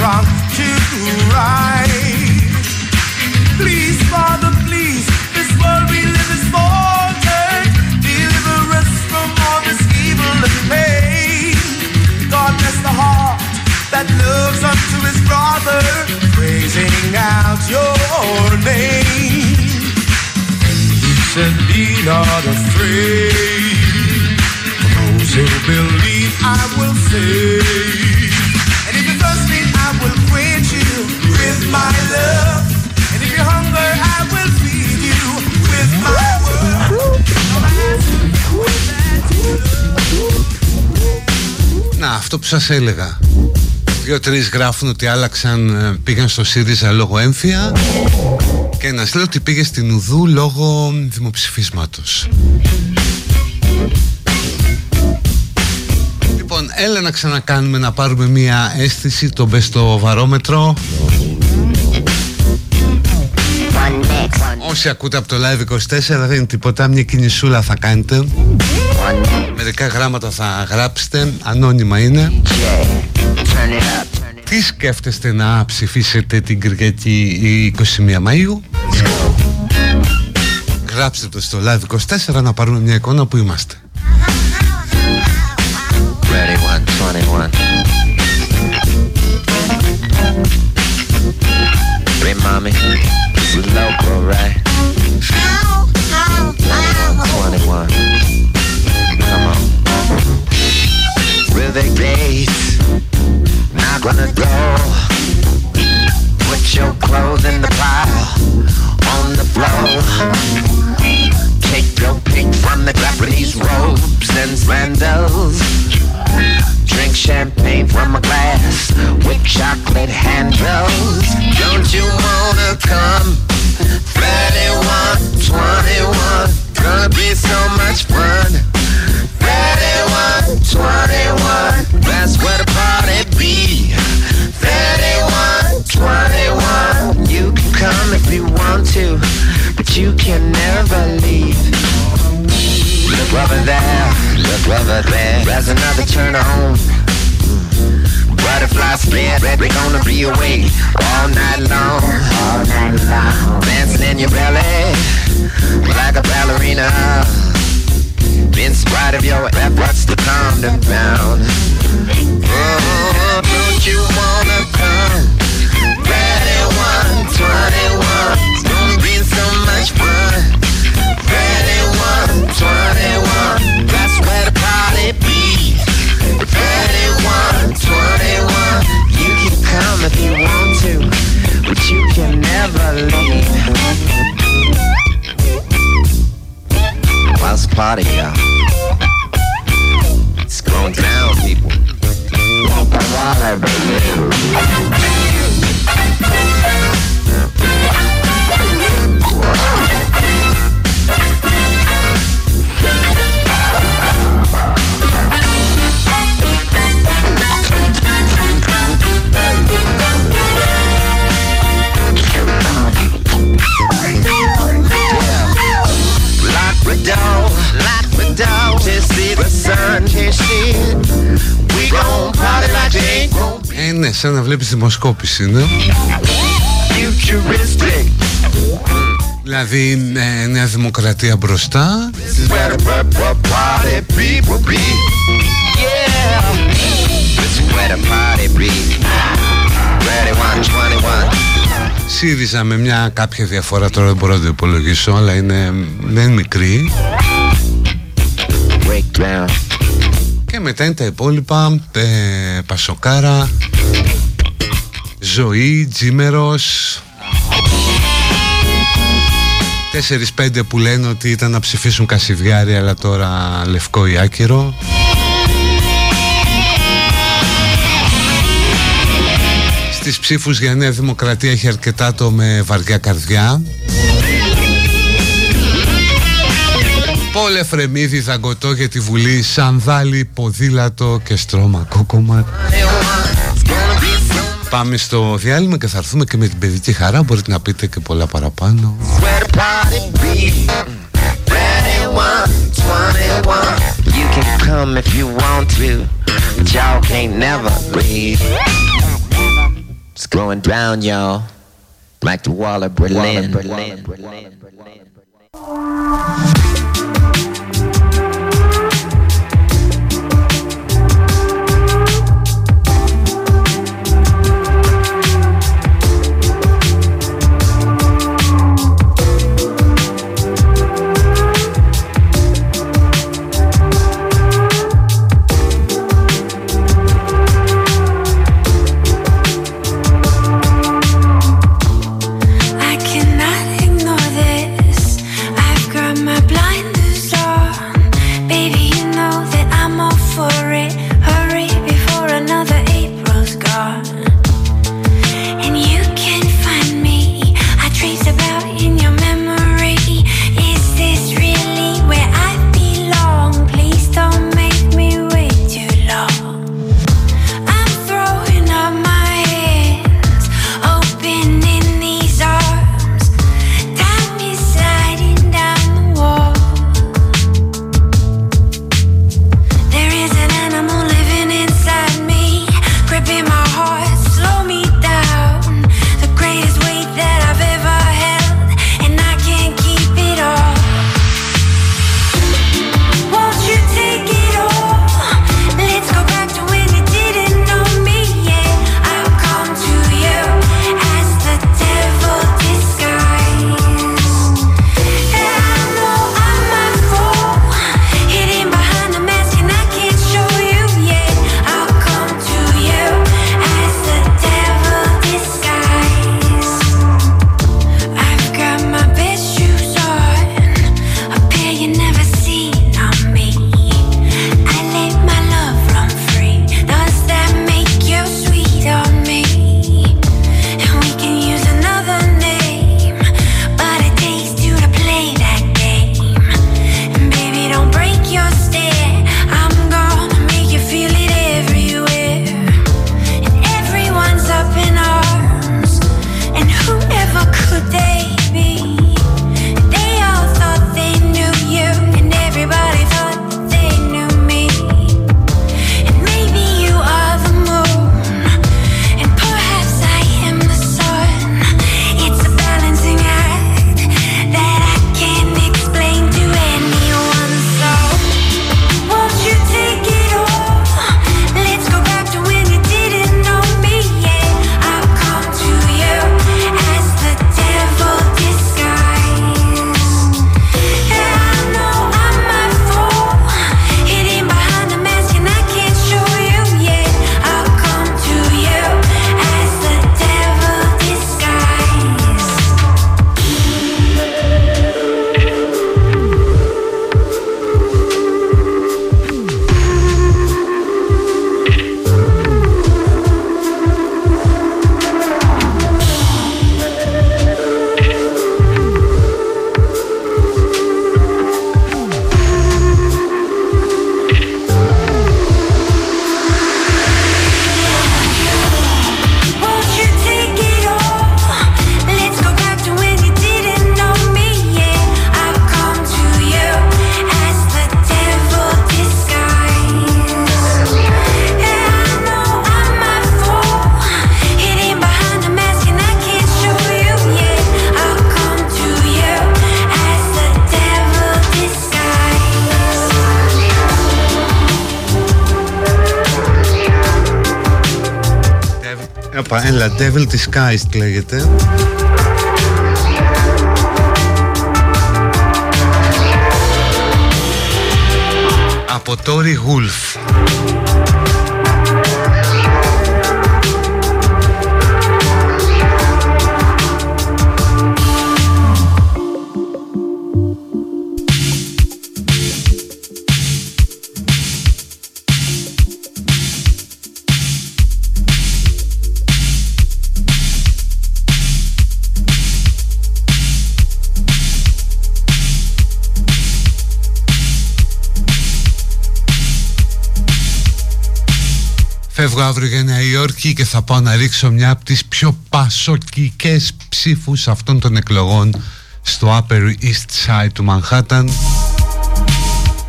wrong to right. Please, Father, please, this world we live is fallen. Deliver us from all this evil and pain. God bless the heart that looks unto his brother, praising out your name. You said, be not afraid, for those who believe I will save. And if you thirst me, I will quench you with my love. And if you hunger, I will feed you with my word. Να, αυτό που σας έλεγα. Δύο-τρεις γράφουν ότι άλλαξαν, πήγαν στο ΣΥΡΙΖΑ λόγω έμφυα και ένας λέει ότι πήγε στην Ουδού λόγω δημοψηφίσματος. Λοιπόν, έλα να ξανακάνουμε, να πάρουμε μία αίσθηση, το μπες στο βαρόμετρο. Όσοι ακούτε από το Live είκοσι τέσσερα, δεν είναι τίποτα, μια κινησούλα θα κάνετε. Μερικά γράμματα θα γράψετε, ανώνυμα είναι. Τι σκέφτεστε να ψηφίσετε την Κυριακή εικοστή πρώτη Μαΐου? Γράψτε το στο Live είκοσι τέσσερα να πάρουμε μια εικόνα που είμαστε. Gonna go put your clothes in the pile on the floor. Take your pick from the Japanese ropes and sandals. Drink champagne from a glass with chocolate handles. Don't you wanna come? thirty-one, twenty-one, gonna be so much fun. Thirty-one, twenty-one, that's where the party be. Thirty-one, twenty-one, you can come if you want to, but you can never leave. Look over there, look over there, there's another turn on. Butterfly spread, we're gonna be awake all night long, all night long. Dancing in your belly, like a ballerina. In spite of your efforts to calm them down. Oh, don't you wanna come? Thirty-one, twenty-one, it's gonna be so much fun. Thirty-one, twenty-one, that's where the party be. Thirty-one, twenty-one, you can come if you want to, but you can never leave. House party, y'all. It's going down, people. Lock the door to see the sun can see. We gon' party like it ain't gon' be. Ε, ναι, σαν να βλέπεις δημοσκόπηση, ναι. Futuristic. Δηλαδή, ε, Νέα Δημοκρατία μπροστά. This is where the party people be. Yeah. This is where the party be. thirty-one, twenty-one. ΣΥΡΙΖΑ με μια κάποια διαφορά, τώρα δεν μπορώ να το υπολογίσω, αλλά είναι, δεν είναι μικρή. Και μετά είναι τα υπόλοιπα, ε, Πασοκάρα, Ζωή, Τζίμερος, τέσσερις πέντε που λένε ότι ήταν να ψηφίσουν Κασιδιάρη αλλά τώρα λευκό ή άκυρο. Στις ψήφους για Νέα Δημοκρατία έχει αρκετά το με βαριά καρδιά. Πόλε Φρεμίδη, Δαγκωτό για τη Βουλή, Σανδάλι, Ποδήλατο και Στρώμα Κόκομα. Πάμε στο διάλειμμα και θα έρθουμε και με την παιδική χαρά. Μπορείτε να πείτε και πολλά παραπάνω. You can come if you want to, but y'all can't never leave. It's going down, y'all. Like the wall of Berlin. Έλα, Devil Disguised λέγεται. Από Τόρι Γούλφ. Φεύγω αύριο για Νέα Υόρκη και θα πάω να ρίξω μια από τις πιο πασοκικές ψήφους αυτών των εκλογών στο Upper East Side του Μανχάταν.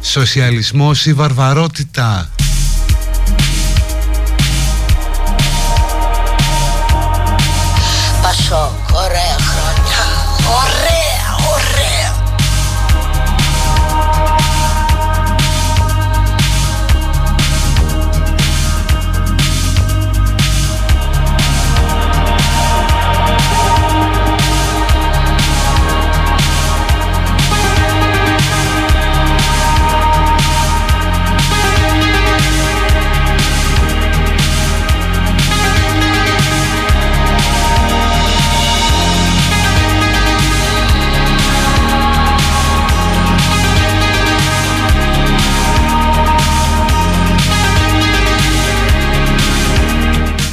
Σοσιαλισμός ή βαρβαρότητα. Ωραία, ωραία.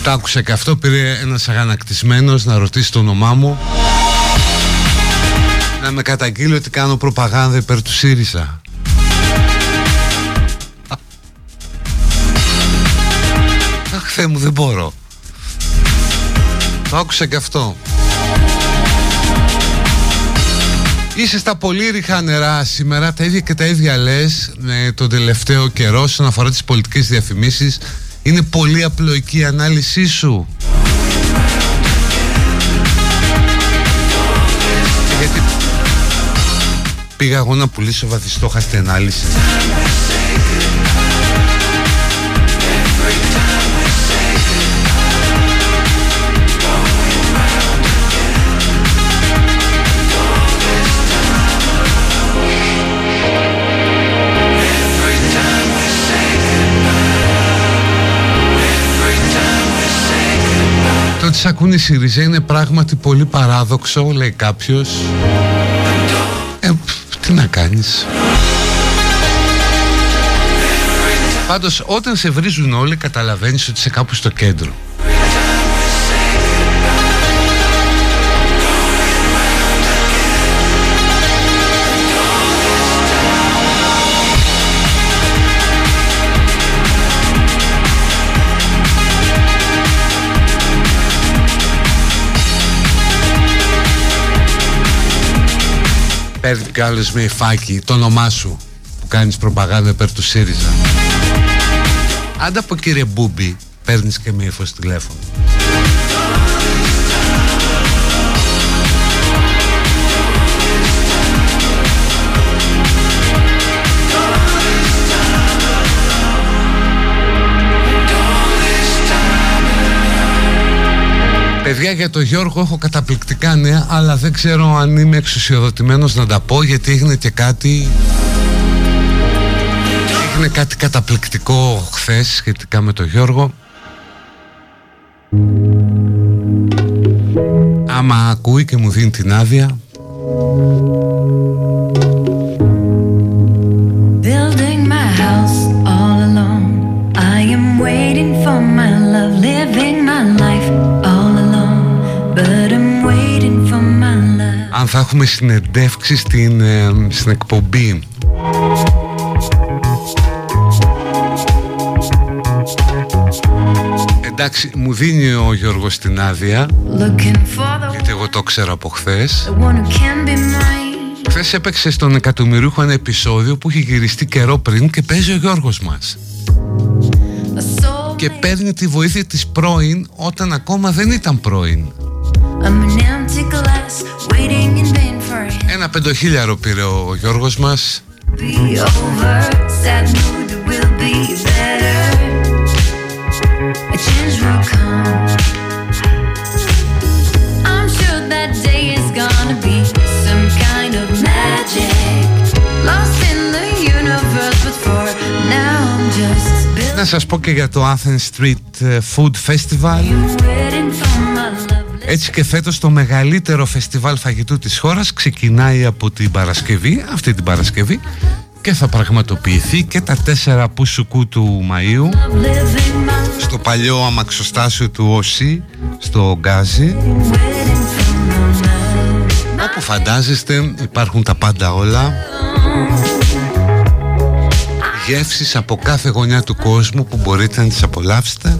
Το άκουσα και αυτό, πήρε ένας αγανακτισμένος να ρωτήσει το όνομά μου, να με καταγγείλει ότι κάνω προπαγάνδα υπέρ του ΣΥΡΙΖΑ. Αχ, Θεέ μου, δεν μπορώ. Το άκουσα και αυτό. Είσαι στα πολύ ρηχά νερά σήμερα, τα ίδια και τα ίδια λες τον τελευταίο καιρό όσον αφορά τις πολιτικές διαφημίσεις. Είναι πολύ απλοϊκή η ανάλυση σου. Γιατί πήγα εγώ να πουλήσω βαθιστόχαστη ανάλυση. Τις ακούνε οι ΣΥΡΙΖΑ είναι πράγματι πολύ παράδοξο, λέει κάποιος. Ε, τι να κάνεις. Πάντως όταν σε βρίζουν όλοι καταλαβαίνεις ότι είσαι κάπου στο κέντρο. Παίρνει κι άλλος με υφάκι το όνομά σου που κάνεις προπαγάνδα υπέρ του ΣΥΡΙΖΑ. Άντα από κύριε Μπούμπι, παίρνεις και με ύφος τηλέφωνο. Παιδιά, για τον Γιώργο έχω καταπληκτικά νέα, αλλά δεν ξέρω αν είμαι εξουσιοδοτημένος να τα πω, γιατί έγινε και κάτι έγινε κάτι καταπληκτικό χθες σχετικά με τον Γιώργο. Άμα ακούει και μου δίνει την άδεια. Building my house all alone, I am waiting for my love, living my life. Αν θα έχουμε συνεντεύξει στην, ε, στην εκπομπή. Εντάξει, μου δίνει ο Γιώργος την άδεια, γιατί εγώ το ξέρω από χθες. Χθες έπαιξε στον εκατομμυρίουχο ένα επεισόδιο που είχε γυριστεί καιρό πριν και παίζει ο Γιώργος μας. Και παίρνει τη βοήθεια της πρώην όταν ακόμα δεν ήταν πρώην. Ένα πεντοχίλιαρο πήρε ο Γιώργος μας. Να σας πω και για το Athens Street Food Festival. Έτσι και φέτος το μεγαλύτερο φεστιβάλ φαγητού της χώρας ξεκινάει από την Παρασκευή, αυτή την Παρασκευή, και θα πραγματοποιηθεί και τα τέσσερα Πουσουκού του Μαΐου στο παλιό αμαξοστάσιο του ΟΣΥ, στο Γκάζι, όπου φαντάζεστε υπάρχουν τα πάντα όλα. Γεύσεις από κάθε γωνιά του κόσμου που μπορείτε να τις απολαύσετε.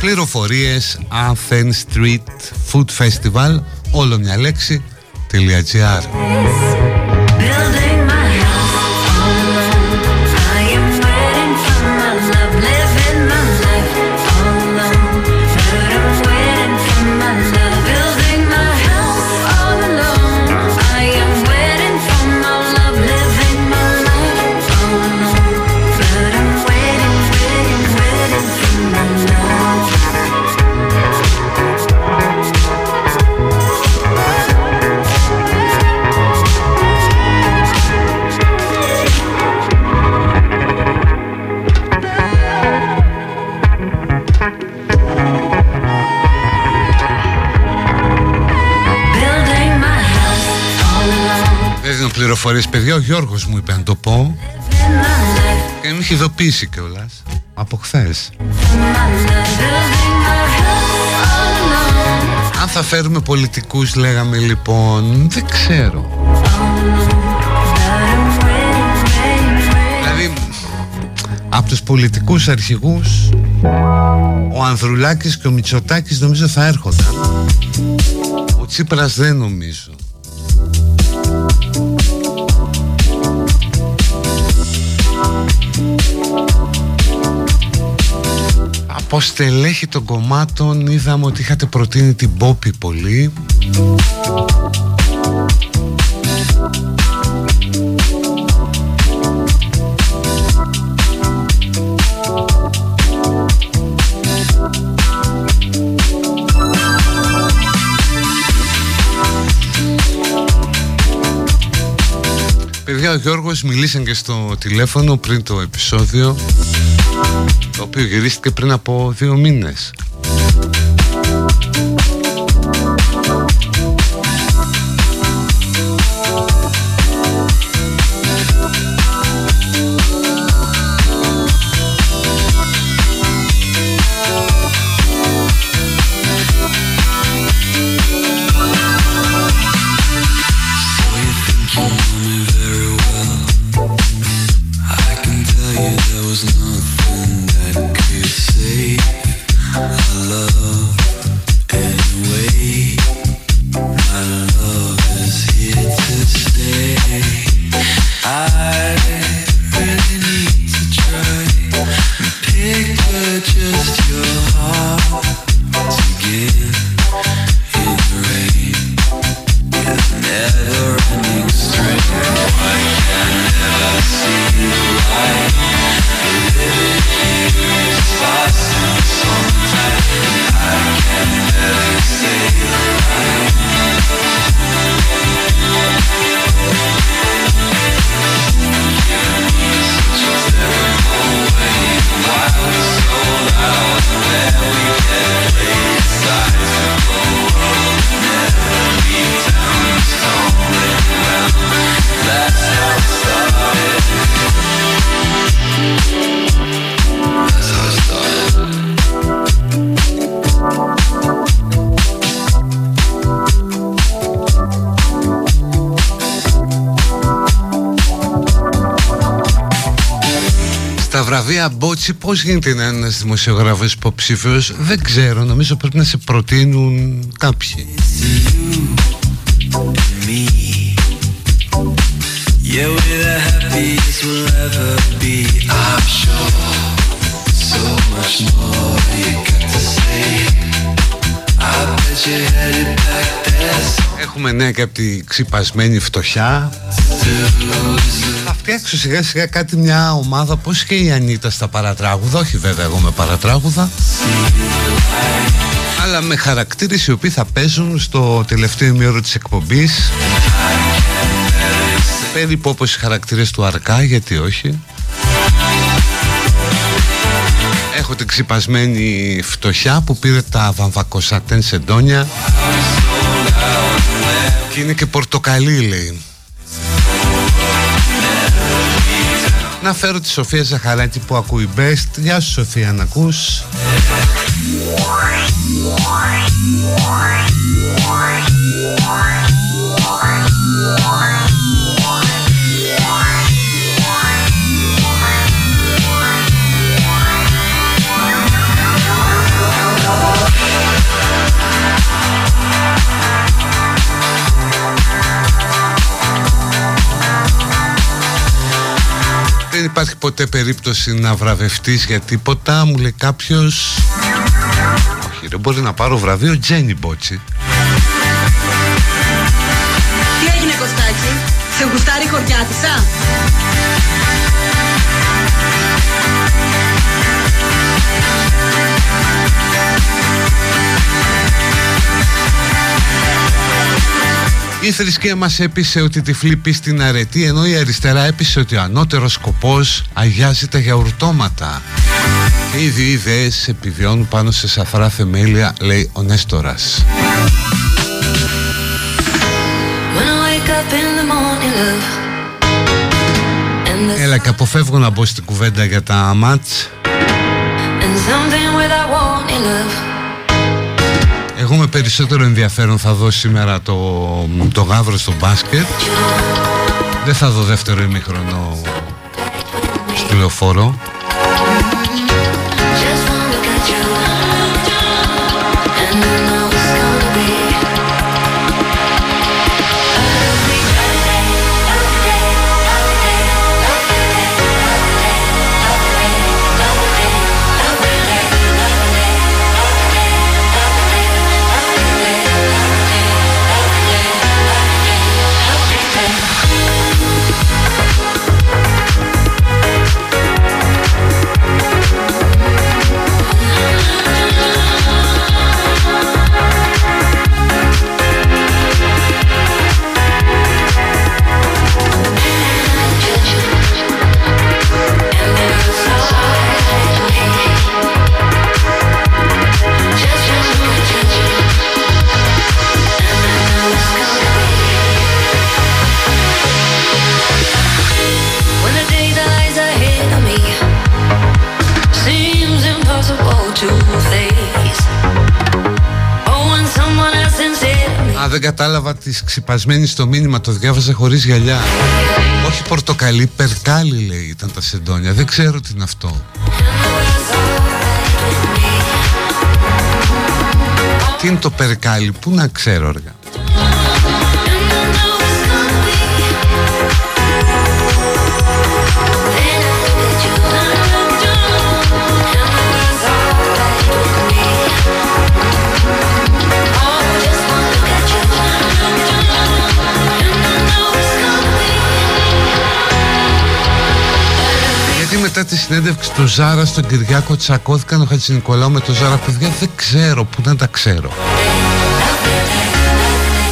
Πληροφορίες Athens Street Food Festival, όλο μια λέξη, .gr. πληροφορίες. Παιδιά, ο Γιώργος μου είπε να το πω και να μην είχε ειδοποιήσει κιόλας από χθες. Αν θα φέρουμε πολιτικούς, λέγαμε, λοιπόν, δεν ξέρω. Δηλαδή, από τους πολιτικούς αρχηγούς, ο Ανδρουλάκης και ο Μητσοτάκης νομίζω θα έρχονταν. Ο Τσίπρας δεν νομίζω. Από στελέχη των κομμάτων είδαμε ότι είχατε προτείνει την Πόπη πολύ. Παιδιά, ο Γιώργος μιλήσαν και στο τηλέφωνο πριν το επεισόδιο, το οποίο γυρίστηκε πριν από δύο μήνες. Πώς γίνεται ένας δημοσιογράφος υποψήφιος, δεν ξέρω, νομίζω πρέπει να σε προτείνουν κάποιοι. Έχουμε νέα και από τη ξυπασμένη φτωχιά. Θα φτιάξω σιγά σιγά κάτι, μια ομάδα, πως και η Ανίτα στα παρατράγουδα. Όχι βέβαια εγώ με παρατράγουδα, αλλά με χαρακτήρες οι οποίοι θα παίζουν στο τελευταίο ημίωρο της εκπομπής, περίπου όπως οι χαρακτήρες του Αρκά, γιατί όχι. Έχω την ξυπασμένη φτωχιά που πήρε τα βαμβακοσατέν σεντόνια και είναι και πορτοκαλί, λέει. Να φέρω τη Σοφία Ζαχαλέτη που ακούει best. Γεια σου Σοφία, να ακούς. Δεν υπάρχει ποτέ περίπτωση να βραβευτείς για τίποτα, μου λέει κάποιος. Όχι, δεν μπορεί να πάρω βραβείο Τζένι Μπότσε. Τι έγινε Κωστάκη, σε γουστάρει η χωριάτισσα? Η θρησκεία μας έπεισε ότι τυφλή πίστην αρετή, ενώ η αριστερά έπεισε ότι ο ανώτερος σκοπός αγιάζει τα γιαουρτώματα. Και οι δύο ιδέες επιβιώνουν πάνω σε σαφρά θεμέλια, λέει ο Νέστορας. When I wake up in the morning, love. Έλα, και αποφεύγω να μπω στην κουβέντα για τα μάτς. Εγώ με περισσότερο ενδιαφέρον θα δω σήμερα το, το γάβρο στο μπάσκετ. Δεν θα δω δεύτερο ημίχρονο στη Λεωφόρο. Δεν κατάλαβα τις ξυπασμένες στο μήνυμα, το διάβαζα χωρίς γυαλιά. Όχι πορτοκαλί, περκάλι λέει ήταν τα σεντόνια. Δεν ξέρω τι είναι αυτό. Τι είναι το περκάλι, πού να ξέρω αργά. Μετά τη συνέντευξη του Ζάρα στον Κυριάκο τσακώθηκαν ο Χατζηνικολάου με τον Ζάρα. Παιδιά, δεν ξέρω που να τα ξέρω.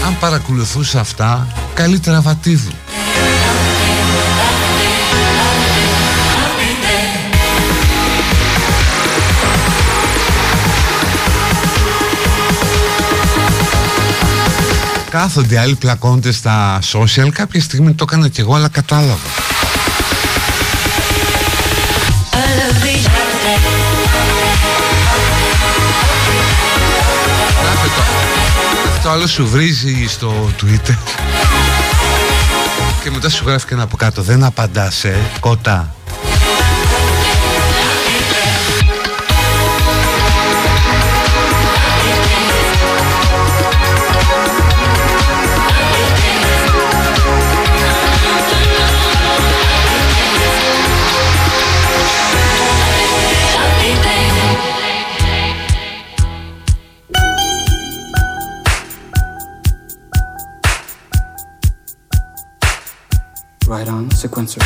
Αν παρακολουθούσα αυτά, καλύτερα βατίδου. Κάθονται άλλοι, πλακώνονται στα social. Κάποια στιγμή το έκανα κι εγώ, αλλά κατάλαβα. Το άλλο σου βρίζει στο Twitter και μετά σου γράφει και ένα από κάτω. Δεν απαντάς, ε, κότα. Right on sequencer.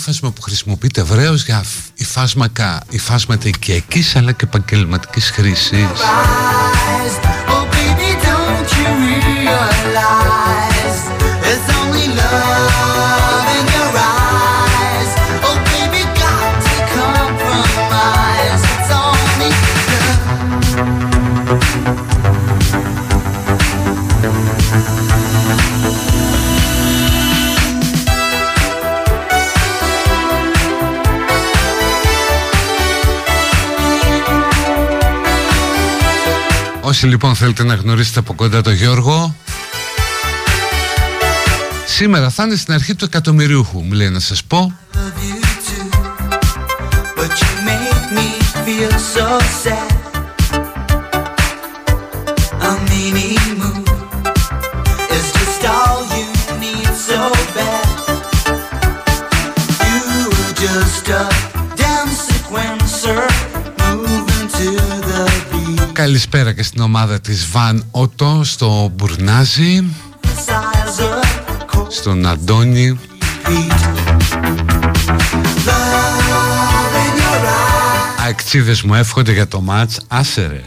ύφασμα που χρησιμοποιείται ευρέως για υφάσματα, υφάσματα οικιακής αλλά και επαγγελματικής χρήσης. Όσοι λοιπόν θέλετε να γνωρίσετε από κοντά τον Γιώργο, σήμερα θα είναι στην αρχή του εκατομμυριούχου, μου λέει να σας πω. Καλησπέρα και στην ομάδα της Van Otto, στο Μπουρνάζι, στον Αντώνη. Αξίδες μου εύχονται για το μάτς, άσερε.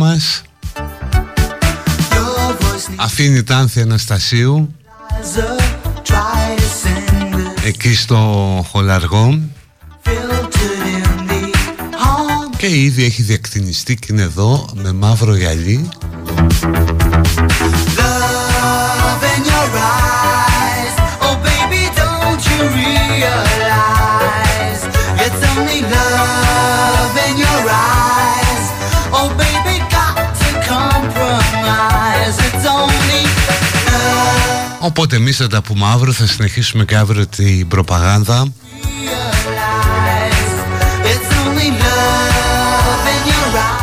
Μας αφήνει τα άνθη Αναστασίου εκεί στο Χολαργό και ήδη έχει διακτηνιστεί και είναι εδώ με μαύρο γυαλί. Οπότε εμείς θα τα πούμε αύριο, θα συνεχίσουμε και αύριο την προπαγάνδα.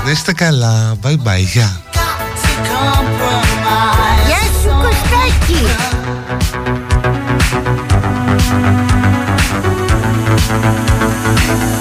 Να είστε καλά, bye bye, γεια. Γεια σου Κωστάκη.